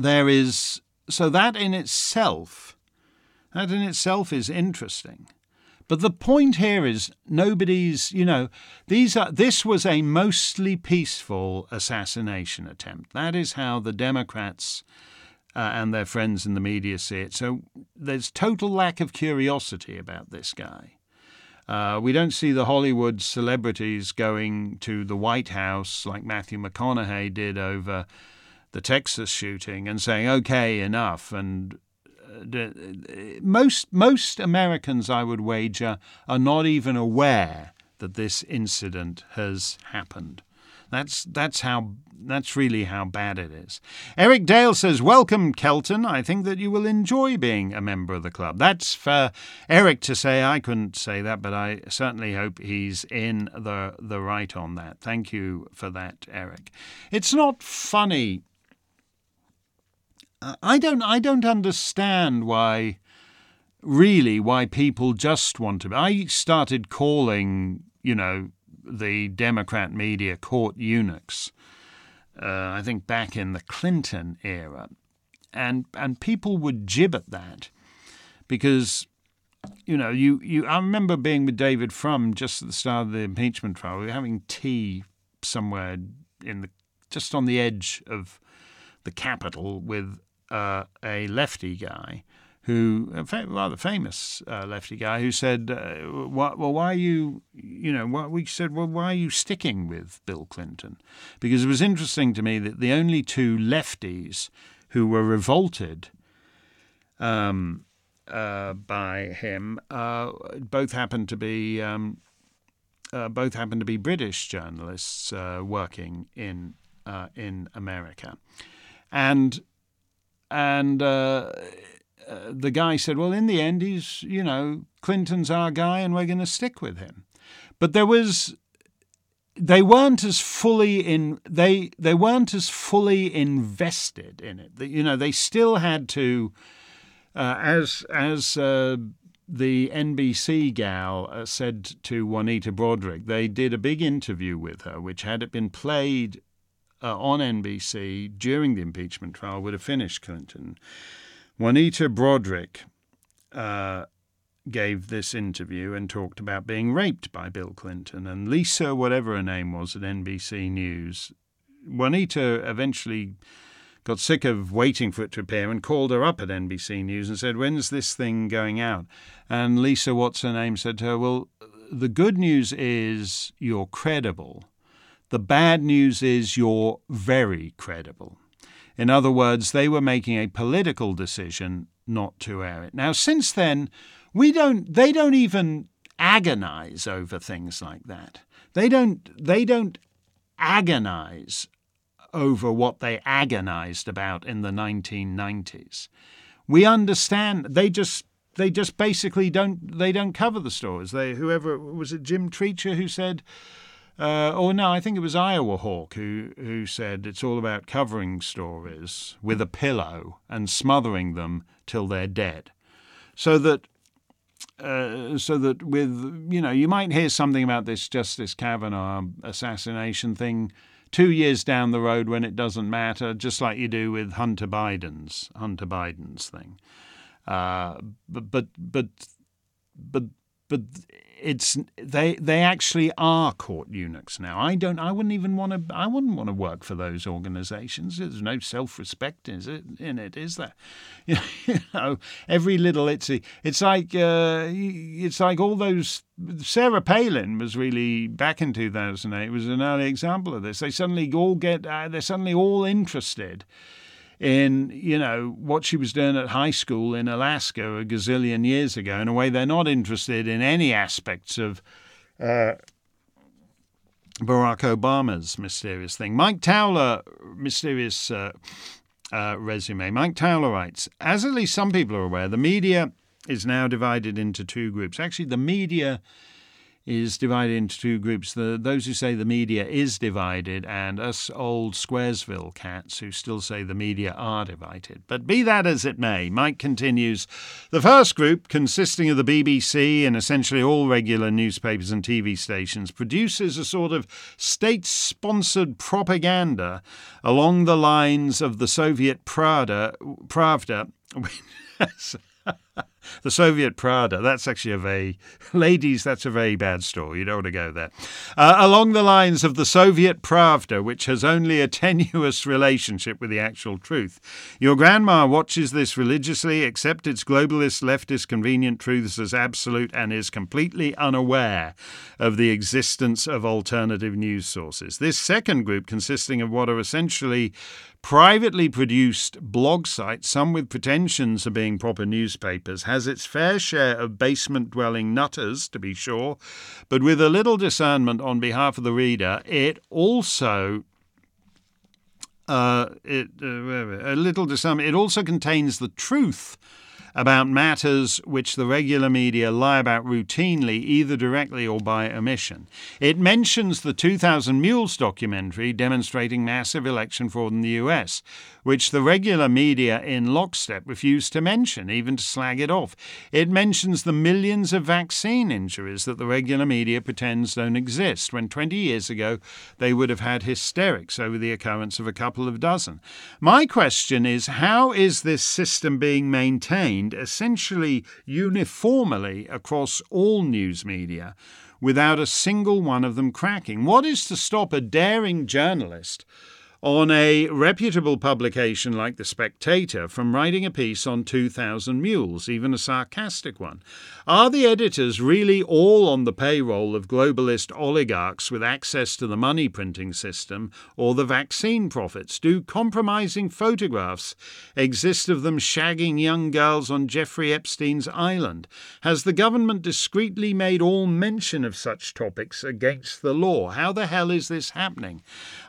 there is so that in itself, that in itself is interesting. But the point here is nobody's, you know, these are, this was a mostly peaceful assassination attempt. That is how the Democrats uh, and their friends in the media see it. So there's total lack of curiosity about this guy. Uh, we don't see the Hollywood celebrities going to the White House like Matthew McConaughey did over the Texas shooting and saying, okay, enough, and Most most Americans, I would wager, are not even aware that this incident has happened. That's that's how that's really how bad it is. Eric Dale says, "Welcome, Kelton. I think that you will enjoy being a member of the club." That's for Eric to say. I couldn't say that, but I certainly hope he's in the the right on that. Thank you for that, Eric. It's not funny. I don't I don't understand why. Really, why people just want to... I started calling, you know, the Democrat media court eunuchs, uh, I think back in the Clinton era. And and people would jib at that because, you know, you, you I remember being with David Frum just at the start of the impeachment trial. We were having tea somewhere in the just on the edge of the Capitol with uh, a lefty guy, who a fa- rather famous uh, lefty guy who said, uh, why, well, why are you, you know, why, we said, well, why are you sticking with Bill Clinton? Because it was interesting to me that the only two lefties who were revolted um, uh, by him uh, both happened to be um, uh, both happened to be British journalists uh, working in uh, in America, and and. Uh, Uh, the guy said, well, in the end, he's, you know, Clinton's our guy and we're going to stick with him. But there was, they weren't as fully in, they they weren't as fully invested in it. You know, they still had to, uh, as as uh, the N B C gal uh, said to Juanita Broderick, they did a big interview with her, which had it been played uh, on N B C during the impeachment trial would have finished Clinton. Juanita Broderick uh, gave this interview and talked about being raped by Bill Clinton. And Lisa, whatever her name was at N B C News, Juanita eventually got sick of waiting for it to appear and called her up at N B C News and said, when's this thing going out? And Lisa, what's her name, said to her, well, the good news is you're credible. The bad news is you're very credible. In other words, they were making a political decision not to air it. Now, since then, we don't. They don't even agonize over things like that. They don't. They don't agonize over what they agonized about in the nineteen nineties. We understand. They just. They just basically don't. They don't cover the stories. They. Whoever was it, Jim Treacher, who said. Uh, or no, I think it was Iowa Hawk who, who said it's all about covering stories with a pillow and smothering them till they're dead. So that, uh, so that with, you know, you might hear something about this Justice Kavanaugh assassination thing two years down the road when it doesn't matter, just like you do with Hunter Biden's, Hunter Biden's thing. Uh, but, but, but, but, but it's they they actually are court eunuchs now. I don't I wouldn't even want to I wouldn't want to work for those organizations. There's no self-respect is it in it, is there? You know, every little itsy it's like uh, it's like all those Sarah Palin was really back in two thousand eight was an early example of this. They suddenly all get uh, they're suddenly all interested in, you know, what she was doing at high school in Alaska a gazillion years ago. In a way, they're not interested in any aspects of uh, Barack Obama's mysterious thing. Mike Towler, mysterious uh, uh, resume. Mike Towler writes, as at least some people are aware, the media is now divided into two groups. Actually, the media is divided into two groups. The, those who say the media is divided and us old Squaresville cats who still say the media are divided. But be that as it may, Mike continues, the first group, consisting of the B B C and essentially all regular newspapers and T V stations, produces a sort of state-sponsored propaganda along the lines of the Soviet Pravda, Pravda the Soviet Pravda, that's actually a very, ladies, that's a very bad story. You don't want to go there. Uh, along the lines of the Soviet Pravda, which has only a tenuous relationship with the actual truth. Your grandma watches this religiously, accepts its globalist, leftist, convenient truths as absolute, and is completely unaware of the existence of alternative news sources. This second group, consisting of what are essentially privately produced blog site, some with pretensions of being proper newspapers, has its fair share of basement-dwelling nutters, to be sure, but with a little discernment on behalf of the reader, it also... Uh, it, uh, a little discernment. It also contains the truth about matters which the regular media lie about routinely, either directly or by omission. It mentions the two thousand Mules documentary demonstrating massive election fraud in the U S, which the regular media in lockstep refused to mention, even to slag it off. It mentions the millions of vaccine injuries that the regular media pretends don't exist, when twenty years ago they would have had hysterics over the occurrence of a couple of dozen. My question is, how is this system being maintained essentially uniformly across all news media without a single one of them cracking? What is to stop a daring journalist on a reputable publication like The Spectator from writing a piece on two thousand Mules, even a sarcastic one? Are the editors really all on the payroll of globalist oligarchs with access to the money printing system or the vaccine profits? Do compromising photographs exist of them shagging young girls on Jeffrey Epstein's island? Has the government discreetly made all mention of such topics against the law? How the hell is this happening?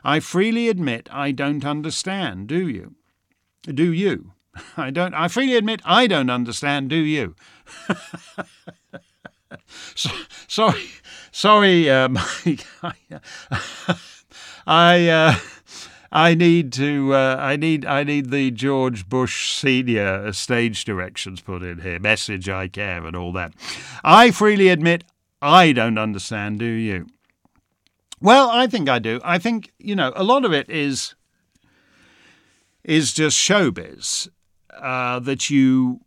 I freely admit I don't understand, do you? Do you? I don't. I freely admit I don't understand, do you? so, sorry, sorry, uh, Mike. I, uh, I need to. Uh, I need. I need the George Bush Senior stage directions put in here. Message I care and all that. I freely admit I don't understand, do you? Well, I think I do. I think, you know, a lot of it is is just showbiz, uh, that you,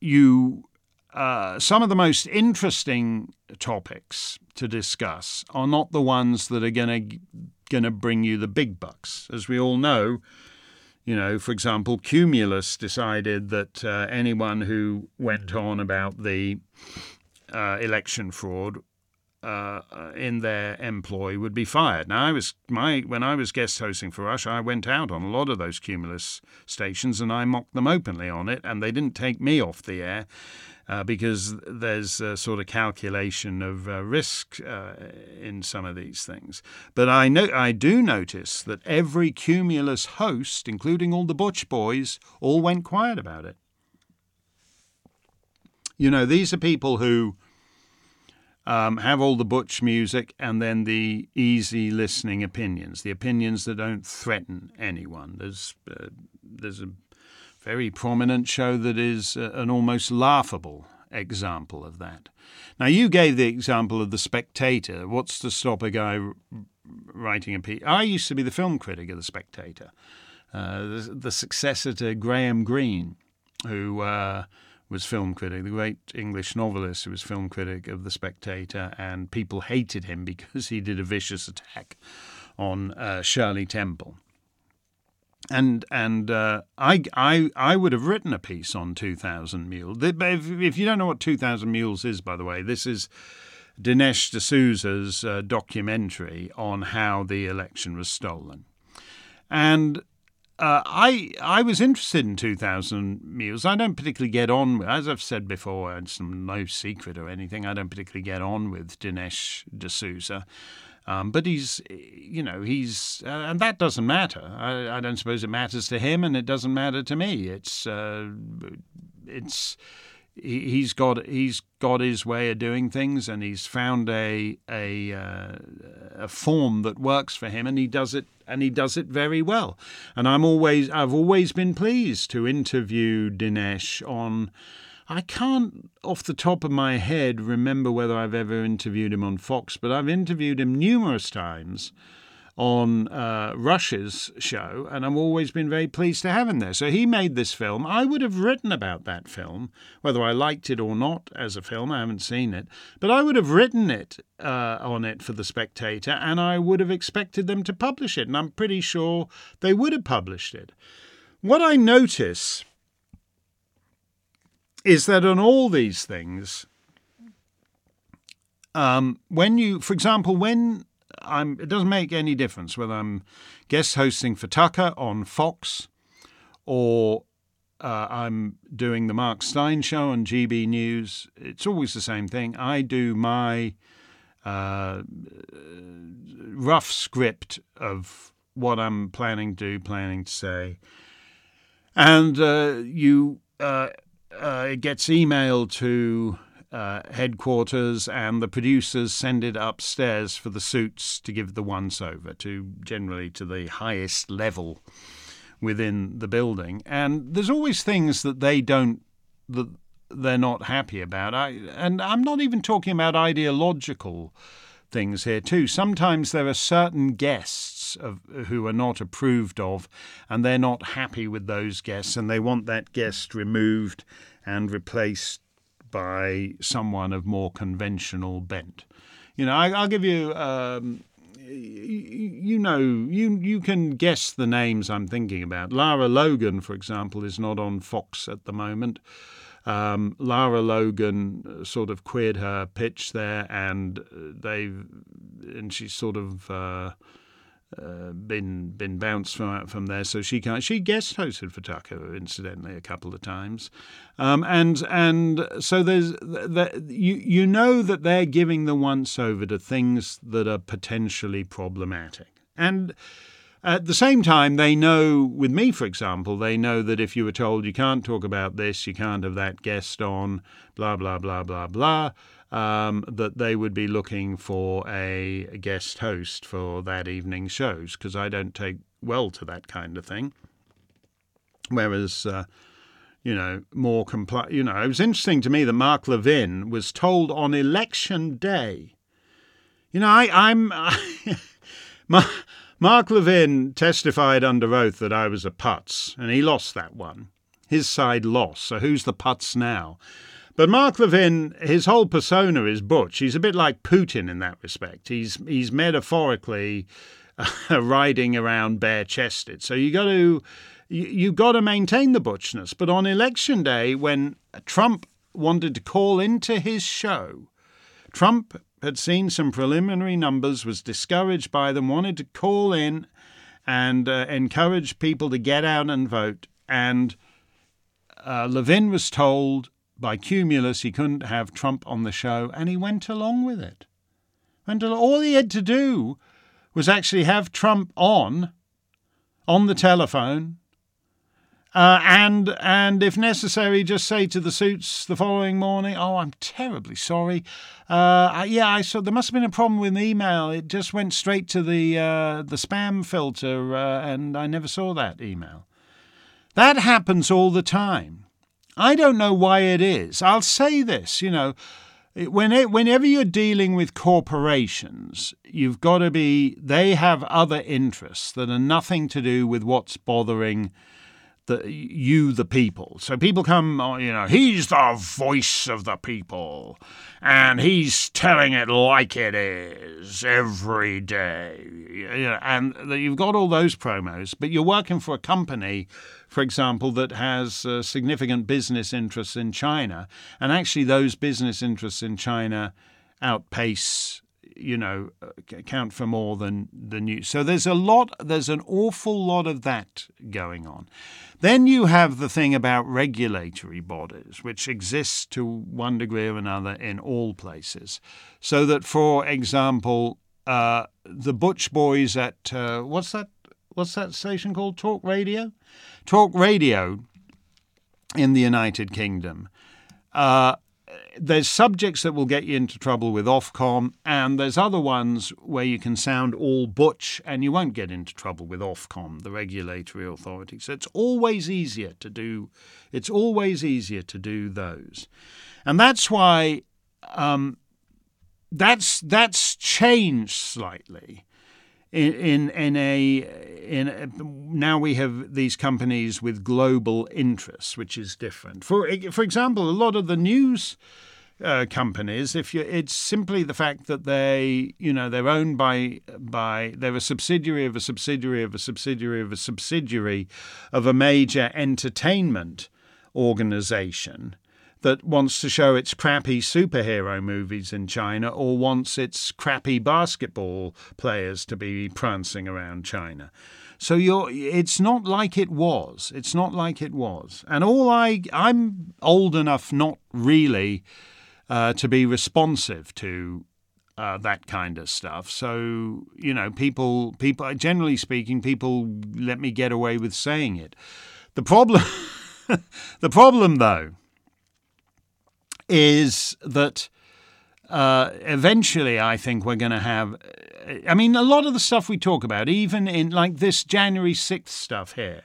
you uh, some of the most interesting topics to discuss are not the ones that are going to going to bring you the big bucks. As we all know, you know, for example, Cumulus decided that uh, anyone who went on about the uh, election fraud Uh, in their employ would be fired. Now, I was my when I was guest hosting for Rush, I went out on a lot of those Cumulus stations and I mocked them openly on it, and they didn't take me off the air uh, because there's a sort of calculation of uh, risk uh, in some of these things. But I know I do notice that every Cumulus host, including all the Butch boys, all went quiet about it. You know, these are people who Um, have all the butch music and then the easy listening opinions, the opinions that don't threaten anyone. There's uh, there's a very prominent show that is uh, an almost laughable example of that. Now, you gave the example of The Spectator. What's to stop a guy writing a piece? I used to be the film critic of The Spectator, uh, the, the successor to Graham Greene, who... Uh, was film critic, the great English novelist who was film critic of The Spectator, and people hated him because he did a vicious attack on uh, Shirley Temple. And and uh, I, I I would have written a piece on two thousand Mules. If, if you don't know what two thousand Mules is, by the way, this is Dinesh D'Souza's uh, documentary on how the election was stolen. And... Uh, I I was interested in two thousand Mules. I don't particularly get on with, as I've said before, it's no secret or anything, I don't particularly get on with Dinesh D'Souza. Um, but he's, you know, he's, uh, and that doesn't matter. I, I don't suppose it matters to him, and it doesn't matter to me. It's, uh, it's, he, he's got, he's got his way of doing things, and he's found a a uh, a form that works for him, and he does it. And he does it very well. And I'm always, I've always been pleased to interview Dinesh on, I can't off the top of my head remember whether I've ever interviewed him on Fox, but I've interviewed him numerous times on uh, Rush's show, and I've always been very pleased to have him there. So he made this film. I would have written about that film, whether I liked it or not as a film. I haven't seen it. But I would have written it uh, on it for The Spectator, and I would have expected them to publish it, and I'm pretty sure they would have published it. What I notice is that on all these things, um, when you, for example, when... I'm, it doesn't make any difference whether I'm guest hosting for Tucker on Fox or uh, I'm doing the Mark Steyn Show on G B News. It's always the same thing. I do my uh, rough script of what I'm planning to do, planning to say. And uh, you, uh, uh, it gets emailed to uh, headquarters, and the producers send it upstairs for the suits to give the once-over to generally to the highest level within the building. And there's always things that they don't, that they're not happy about. I, and I'm not even talking about ideological things here too. Sometimes there are certain guests of, who are not approved of, and they're not happy with those guests, and they want that guest removed and replaced by someone of more conventional bent. You know, I, I'll give you, um, you know, you you can guess the names I'm thinking about. Lara Logan, for example, is not on Fox at the moment. Um, Lara Logan sort of queered her pitch there, and they and she's sort of uh, uh, been been bounced from from there, so she can't. She guest hosted for Tucker, incidentally, a couple of times, um, and and so there's the, you you know that they're giving the once over to things that are potentially problematic. And at the same time, they know, with me, for example, they know that if you were told you can't talk about this, you can't have that guest on, blah, blah, blah, blah, blah, um, that they would be looking for a guest host for that evening's shows, because I don't take well to that kind of thing. Whereas, uh, you know, more compli- you know, it was interesting to me that Mark Levin was told on election day, you know, I, I'm... I, my, Mark Levin testified under oath that I was a putz, and he lost that one. His side lost, so who's the putz now? But Mark Levin, his whole persona is butch. He's a bit like Putin in that respect. He's he's metaphorically uh, riding around bare-chested. So you got to you, you got to maintain the butchness. But on election day, when Trump wanted to call into his show, Trump had seen some preliminary numbers, was discouraged by them, wanted to call in and uh, encourage people to get out and vote. And uh, Levin was told by Cumulus he couldn't have Trump on the show, and he went along with it. And all he had to do was actually have Trump on, on the telephone, Uh, and and if necessary, just say to the suits the following morning, oh, I'm terribly sorry. Uh, I, yeah, I saw there must have been a problem with the email. It just went straight to the uh, the spam filter, uh, and I never saw that email. That happens all the time. I don't know why it is. I'll say this, you know, when it, whenever you're dealing with corporations, you've got to be, they have other interests that are nothing to do with what's bothering The, you, the people. So people come, you know, he's the voice of the people and he's telling it like it is every day. You know, and you've got all those promos, but you're working for a company, for example, that has uh, significant business interests in China. And actually those business interests in China outpace, you know, account for more than the news. So there's a lot, there's an awful lot of that going on. Then you have the thing about regulatory bodies, which exists to one degree or another in all places. So that, for example, uh, the Butch Boys at, uh, what's that, what's that station called? Talk Radio? Talk Radio in the United Kingdom, uh, there's subjects that will get you into trouble with Ofcom, and there's other ones where you can sound all butch and you won't get into trouble with Ofcom, the regulatory authority. So it's always easier to do, it's always easier to do those. And that's why um, that's that's changed slightly. In in in a in a, now we have these companies with global interests, which is different. For for example, a lot of the news uh, companies, if you, it's simply the fact that they, you know, they're owned by by they're a subsidiary of a subsidiary of a subsidiary of a subsidiary of a major entertainment organization. that wants to show its crappy superhero movies in China or wants its crappy basketball players to be prancing around China. So you're, it's not like it was. It's not like it was. And all I, I'm old enough not really uh, to be responsive to uh, that kind of stuff. So, you know, people, people, generally speaking, people let me get away with saying it. The problem, the problem though, is that uh, eventually I think we're going to have... I mean, a lot of the stuff we talk about, even in like this January sixth stuff here,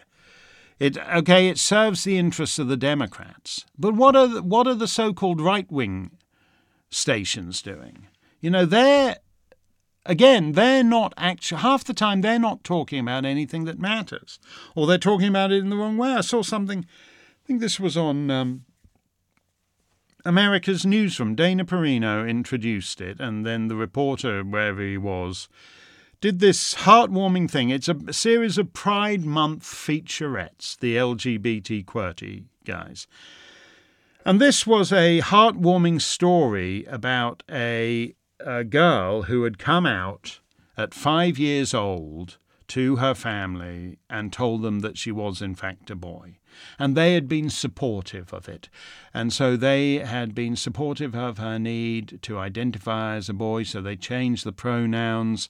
it okay, it serves the interests of the Democrats. But what are the, what are the so-called right-wing stations doing? You know, they're, again, they're not actually, half the time they're not talking about anything that matters, or they're talking about it in the wrong way. I saw something, I think this was on... Um, America's Newsroom. Dana Perino introduced it, and then the reporter, wherever he was, did this heartwarming thing. It's a series of Pride Month featurettes, the L G B T QWERTY guys. And this was a heartwarming story about a, a girl who had come out at five years old to her family and told them that she was, in fact, a boy. And they had been supportive of it. And so they had been supportive of her need to identify as a boy, so they changed the pronouns.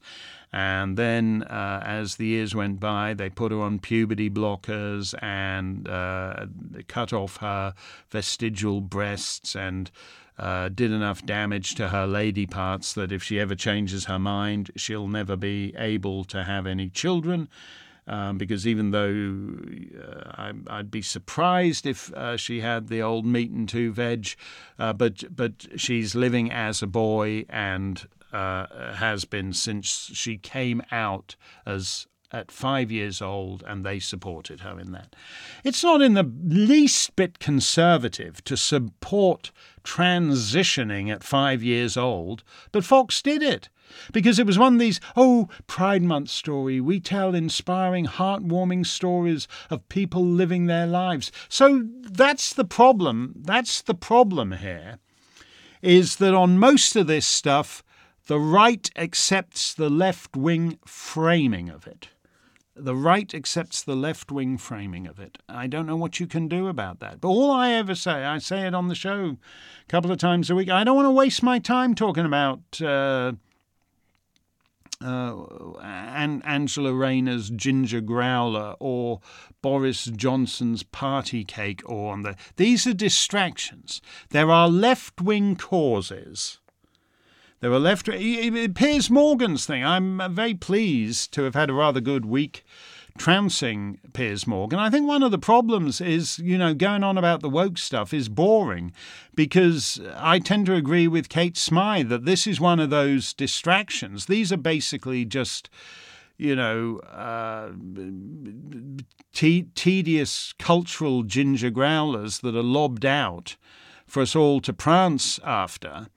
And then uh, as the years went by, they put her on puberty blockers and uh, cut off her vestigial breasts and uh, did enough damage to her lady parts that if she ever changes her mind, she'll never be able to have any children. Um, because even though uh, I, I'd be surprised if uh, she had the old meat and two veg, uh, but but she's living as a boy and uh, has been since she came out as at five years old, and they supported her in that. It's not in the least bit conservative to support transitioning at five years old, but Fox did it. Because it was one of these, oh, Pride Month story, we tell inspiring, heartwarming stories of people living their lives. So that's the problem. That's the problem here, is that on most of this stuff, the right accepts the left-wing framing of it. The right accepts the left-wing framing of it. I don't know what you can do about that. But all I ever say, I say it on the show a couple of times a week, I don't want to waste my time talking about... Uh, Uh, and Angela Rayner's ginger growler or Boris Johnson's party cake or on the... These are distractions. There are left-wing causes. There are left... Piers Morgan's thing. I'm very pleased to have had a rather good week trouncing Piers Morgan. I think one of the problems is, you know, going on about the woke stuff is boring because I tend to agree with Kate Smythe that this is one of those distractions. These are basically just, you know, uh, te- tedious cultural ginger growlers that are lobbed out for us all to prance after.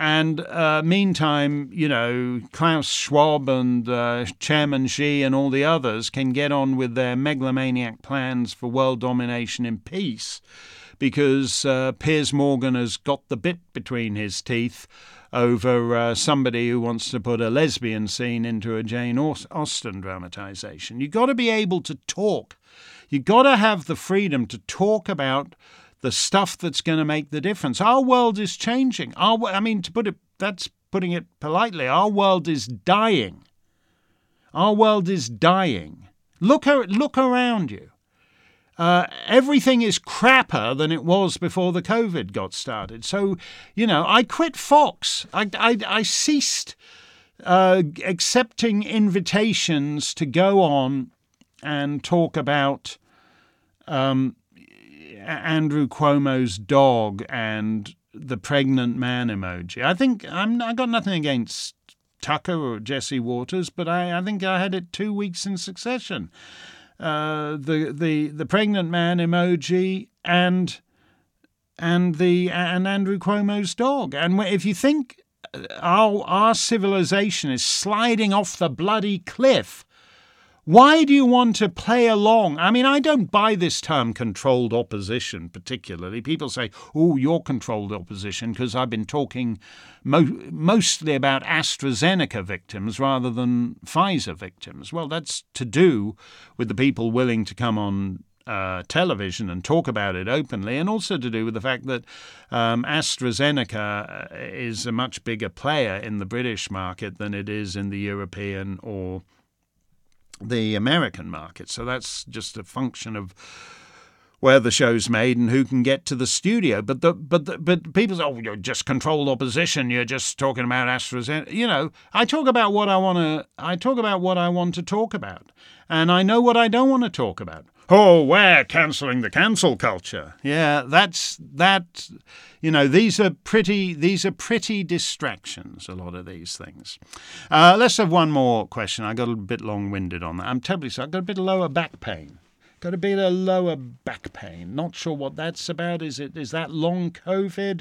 And uh, meantime, you know, Klaus Schwab and uh, Chairman Xi and all the others can get on with their megalomaniac plans for world domination and peace because uh, Piers Morgan has got the bit between his teeth over uh, somebody who wants to put a lesbian scene into a Jane Austen dramatization. You've got to be able to talk. You've got to have the freedom to talk about the stuff that's going to make the difference. Our world is changing. Our, I mean, to put it, that's putting it politely. Our world is dying. Our world is dying. Look, look around you. Uh, everything is crapper than it was before the COVID got started. So, you know, I quit Fox. I, I, I ceased uh, accepting invitations to go on and talk about... Um, Andrew Cuomo's dog and the pregnant man emoji. I think I'm, I got nothing against Tucker or Jesse Waters, but I, I think I had it two weeks in succession. Uh, the the the pregnant man emoji and and the and Andrew Cuomo's dog. And if you think our our civilization is sliding off the bloody cliff, Why do you want to play along? I mean, I don't buy this term controlled opposition particularly. People say, oh, you're controlled opposition because I've been talking mo- mostly about AstraZeneca victims rather than Pfizer victims. Well, that's to do with the people willing to come on Uh, television and talk about it openly, and also to do with the fact that um, AstraZeneca is a much bigger player in the British market than it is in the European or the American market. So that's just a function of where the show's made and who can get to the studio. But the, but the, but people say, oh, you're just controlled opposition. You're just talking about AstraZeneca. You know, I talk about what I want to. I talk about what I want to talk about, and I know what I don't want to talk about. Oh, we're cancelling the cancel culture. Yeah, that's that. You know, these are pretty. These are pretty distractions. A lot of these things. Uh, let's have one more question. I got a bit long-winded on that. I'm terribly sorry. I've got a bit of lower back pain. Got a bit of lower back pain. Not sure what that's about. Is it? Is that long COVID,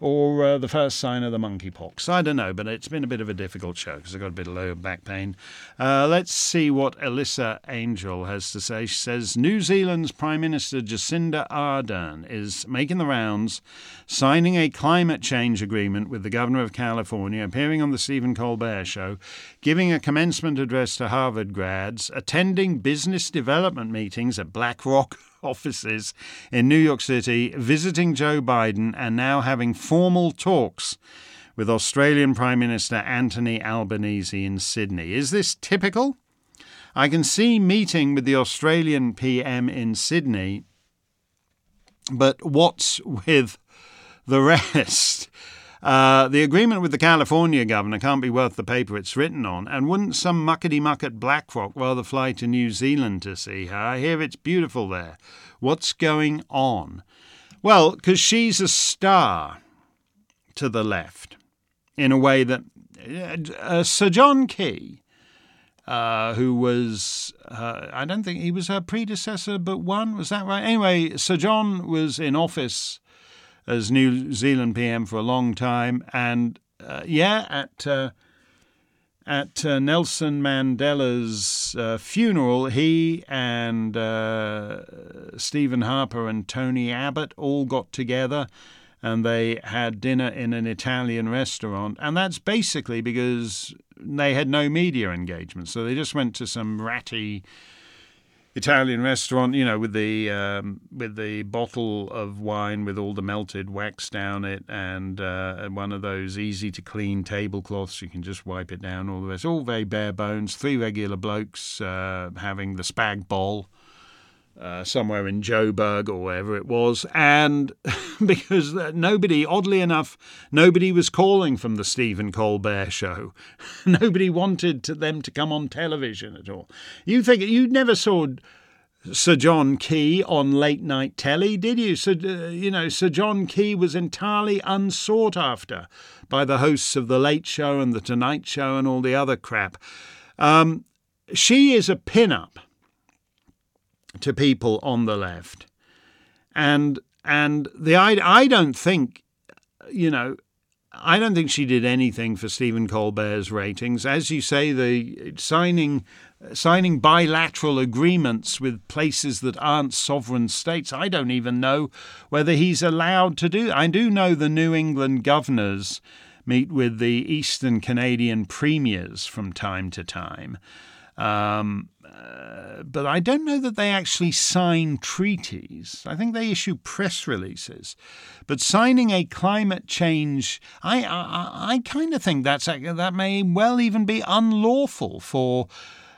or uh, the first sign of the monkeypox? I don't know, but it's been a bit of a difficult show because I've got a bit of lower back pain. Uh, let's see what Alyssa Angel has to say. She says, New Zealand's Prime Minister Jacinda Ardern is making the rounds, signing a climate change agreement with the Governor of California, appearing on the Stephen Colbert Show, giving a commencement address to Harvard grads, attending business development meetings at BlackRock offices in New York City, visiting Joe Biden, and now having formal talks with Australian Prime Minister Anthony Albanese in Sydney. Is this typical? I can see meeting with the Australian P M in Sydney, but what's with the rest? Uh, the agreement with the California governor can't be worth the paper it's written on, and wouldn't some muckety-muck at BlackRock rather fly to New Zealand to see her? I hear it's beautiful there. What's going on? Well, because she's a star to the left in a way that uh, Sir John Key, uh, who was, uh, I don't think he was her predecessor, but one, was that right? Anyway, Sir John was in office as New Zealand P M for a long time, and uh, yeah, at uh, at uh, Nelson Mandela's uh, funeral, he and uh, Stephen Harper and Tony Abbott all got together, and they had dinner in an Italian restaurant, and that's basically because they had no media engagement, so they just went to some ratty Italian restaurant, you know, with the um, with the bottle of wine with all the melted wax down it, and uh, one of those easy to clean tablecloths. You can just wipe it down. All the rest, all very bare bones. Three regular blokes uh, having the spag bol uh, somewhere in Joburg or wherever it was, and because nobody, oddly enough, nobody was calling from the Stephen Colbert Show. Nobody wanted to, them to come on television at all. You think you never saw Sir John Key on late night telly, did you? So, uh, you know, Sir John Key was entirely unsought after by the hosts of The Late Show and The Tonight Show and all the other crap. Um, she is a pin-up to people on the left. And And the I, I don't think, you know, I don't think she did anything for Stephen Colbert's ratings. As you say, the signing signing bilateral agreements with places that aren't sovereign states, I don't even know whether he's allowed to do. I do know the New England governors meet with the Eastern Canadian premiers from time to time. Um, uh, but I don't know that they actually sign treaties. I think they issue press releases. But signing a climate change, I I, I kind of think that's that may well even be unlawful for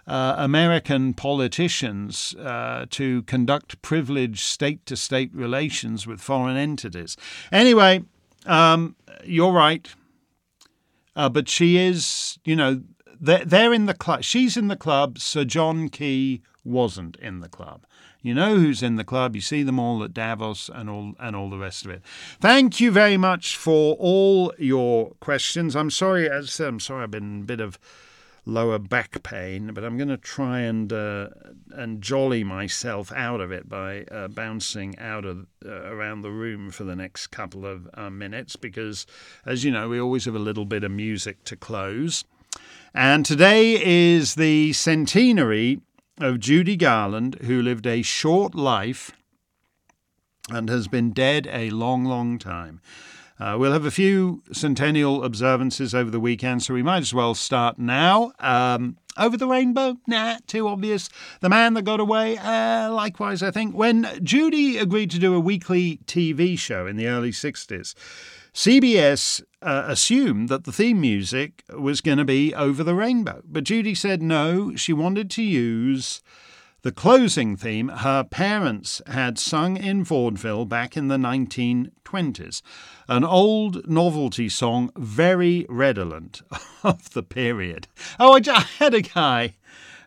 uh, American politicians uh, to conduct privileged state-to-state relations with foreign entities. Anyway, um, you're right. Uh, but she is, you know, they're in the club. She's in the club. Sir John Key wasn't in the club. You know who's in the club. You see them all at Davos and all and all the rest of it. Thank you very much for all your questions. I'm sorry. As I said, I'm sorry. I've been a bit of lower back pain, but I'm going to try and uh, and jolly myself out of it by uh, bouncing out of uh, around the room for the next couple of uh, minutes, because, as you know, we always have a little bit of music to close. And today is the centenary of Judy Garland, who lived a short life and has been dead a long, long time. Uh, we'll have a few centennial observances over the weekend, so we might as well start now. Um, over the rainbow? Nah, too obvious. The man that got away? Uh, likewise, I think. When Judy agreed to do a weekly T V show in the early sixties, C B S uh, assumed that the theme music was going to be Over the Rainbow. But Judy said no, she wanted to use the closing theme her parents had sung in vaudeville back in the nineteen twenties, an old novelty song very redolent of the period. Oh, I, I had a guy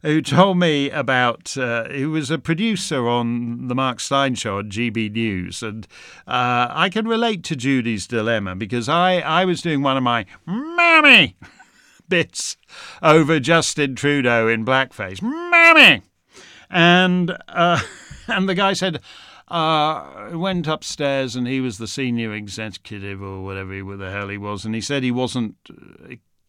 who told me about, uh, who was a producer on the Mark Steyn Show at G B News. And uh, I can relate to Judy's dilemma because I, I was doing one of my mammy bits over Justin Trudeau in blackface. Mammy! And uh, and the guy said, uh, went upstairs and he was the senior executive or whatever the hell he was. And he said he wasn't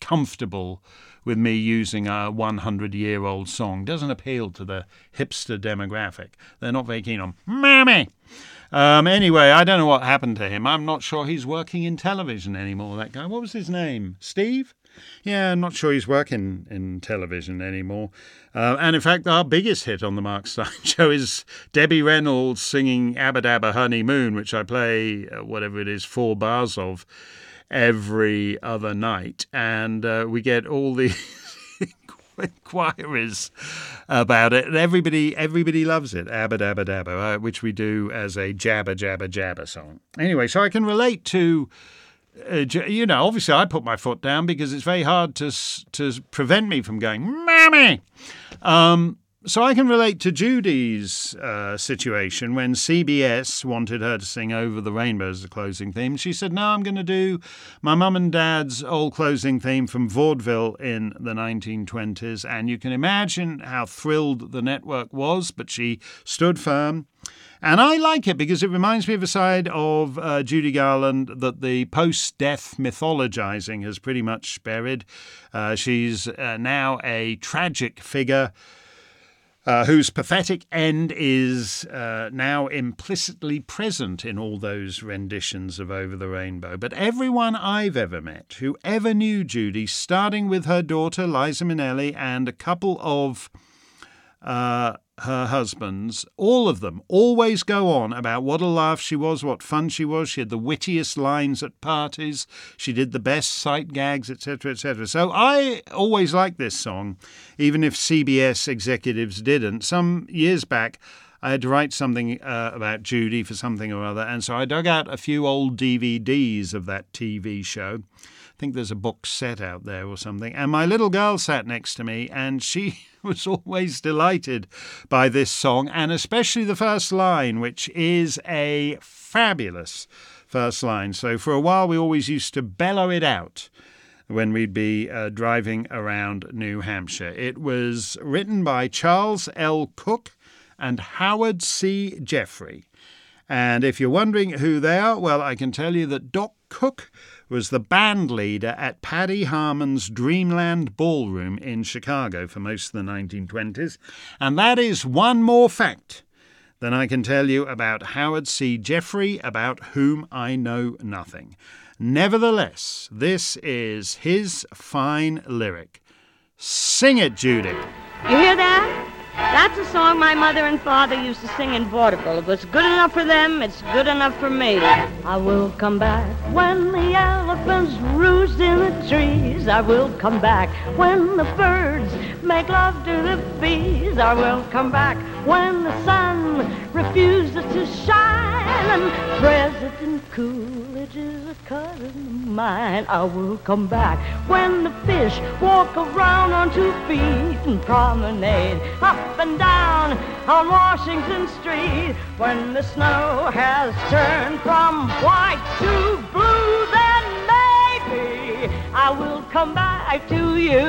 comfortable with me using a hundred-year-old song. Doesn't appeal to the hipster demographic. They're not very keen on mammy. Um, anyway, I don't know what happened to him. I'm not sure he's working in television anymore, that guy. What was his name? Steve? Yeah, I'm not sure he's working in television anymore. Uh, and in fact, our biggest hit on the Mark Steyn Show is Debbie Reynolds singing Abba Dabba Honeymoon, which I play, uh, whatever it is, four bars of every other night. And uh, we get all the inquiries about it. And everybody, everybody loves it, Abba Dabba Dabba, uh, which we do as a Jabba Jabba Jabba song. Anyway, so I can relate to... Uh, you know, obviously I put my foot down because it's very hard to to prevent me from going, Mammy! Um, so I can relate to Judy's uh, situation when C B S wanted her to sing Over the Rainbow as the closing theme. She said, no, I'm going to do my mum and dad's old closing theme from vaudeville in the nineteen twenties. And you can imagine how thrilled the network was, but she stood firm. And I like it because it reminds me of a side of uh, Judy Garland that the post-death mythologizing has pretty much buried. Uh, she's uh, now a tragic figure uh, whose pathetic end is uh, now implicitly present in all those renditions of Over the Rainbow. But everyone I've ever met who ever knew Judy, starting with her daughter Liza Minnelli and a couple of... Uh, her husbands, all of them, always go on about what a laugh she was, what fun she was. She had the wittiest lines at parties. She did the best sight gags, et cetera, et cetera. So I always liked this song, even if C B S executives didn't. Some years back, I had to write something uh, about Judy for something or other, and so I dug out a few old D V Ds of that T V show. I think there's a box set out there or something. And my little girl sat next to me, and she was always delighted by this song, and especially the first line, which is a fabulous first line. So for a while, we always used to bellow it out when we'd be uh, driving around New Hampshire. It was written by Charles L. Cook and Howard C. Jeffrey. And if you're wondering who they are, well, I can tell you that Doc Cook was the band leader at Paddy Harmon's Dreamland Ballroom in Chicago for most of the nineteen twenties. And that is one more fact than I can tell you about Howard C. Jeffrey, about whom I know nothing. Nevertheless, this is his fine lyric. Sing it, Judy. You hear that? That's a song my mother and father used to sing in vaudeville. If it's good enough for them, it's good enough for me. I will come back when the elephants roost in the trees. I will come back when the birds make love to the bees. I will come back when the sun refuses to shine. And President Coolidge is a cousin of mine. I will come back when the fish walk around on two feet and promenade up and down on Washington Street. When the snow has turned from white to blue, then maybe I will come back to you.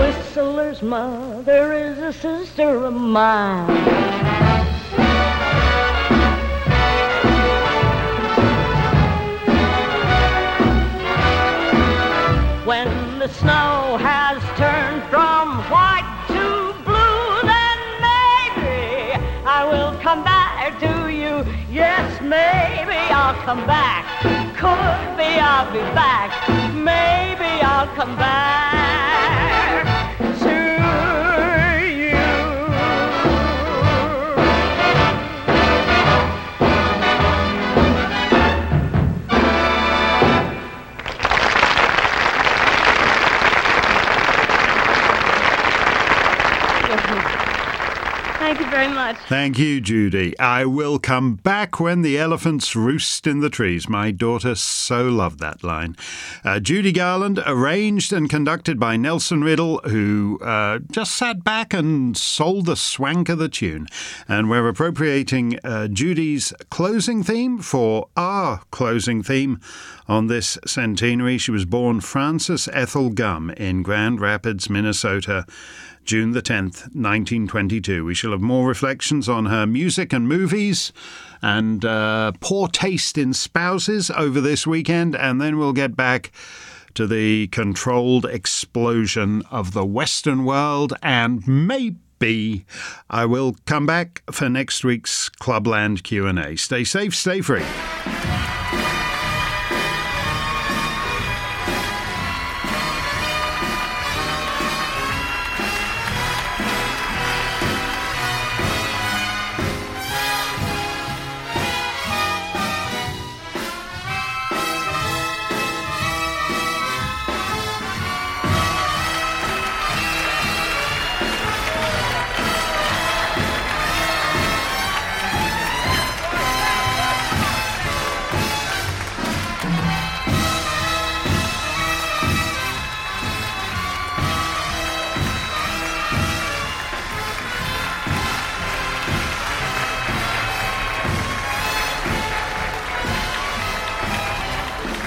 Whistler's mother is a distance or a mile. When the snow has turned from white to blue, then maybe I will come back to you. Yes, maybe I'll come back. Could be I'll be back. Maybe I'll come back. Thank you very much. Thank you, Judy. I will come back when the elephants roost in the trees. My daughter so loved that line. Uh, Judy Garland, arranged and conducted by Nelson Riddle, who uh, just sat back and sold the swank of the tune. And we're appropriating uh, Judy's closing theme for our closing theme on this centenary. She was born Frances Ethel Gumm in Grand Rapids, Minnesota, June the tenth, nineteen twenty-two. We shall have more reflections on her music and movies and uh, poor taste in spouses over this weekend, and then we'll get back to the controlled explosion of the Western world, and maybe I will come back for next week's Clubland Q and A. Stay safe, stay free.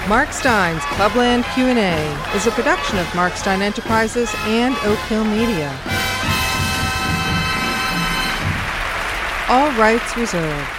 Mark Steyn's Clubland Q and A is a production of Mark Steyn Enterprises and Oak Hill Media. All rights reserved.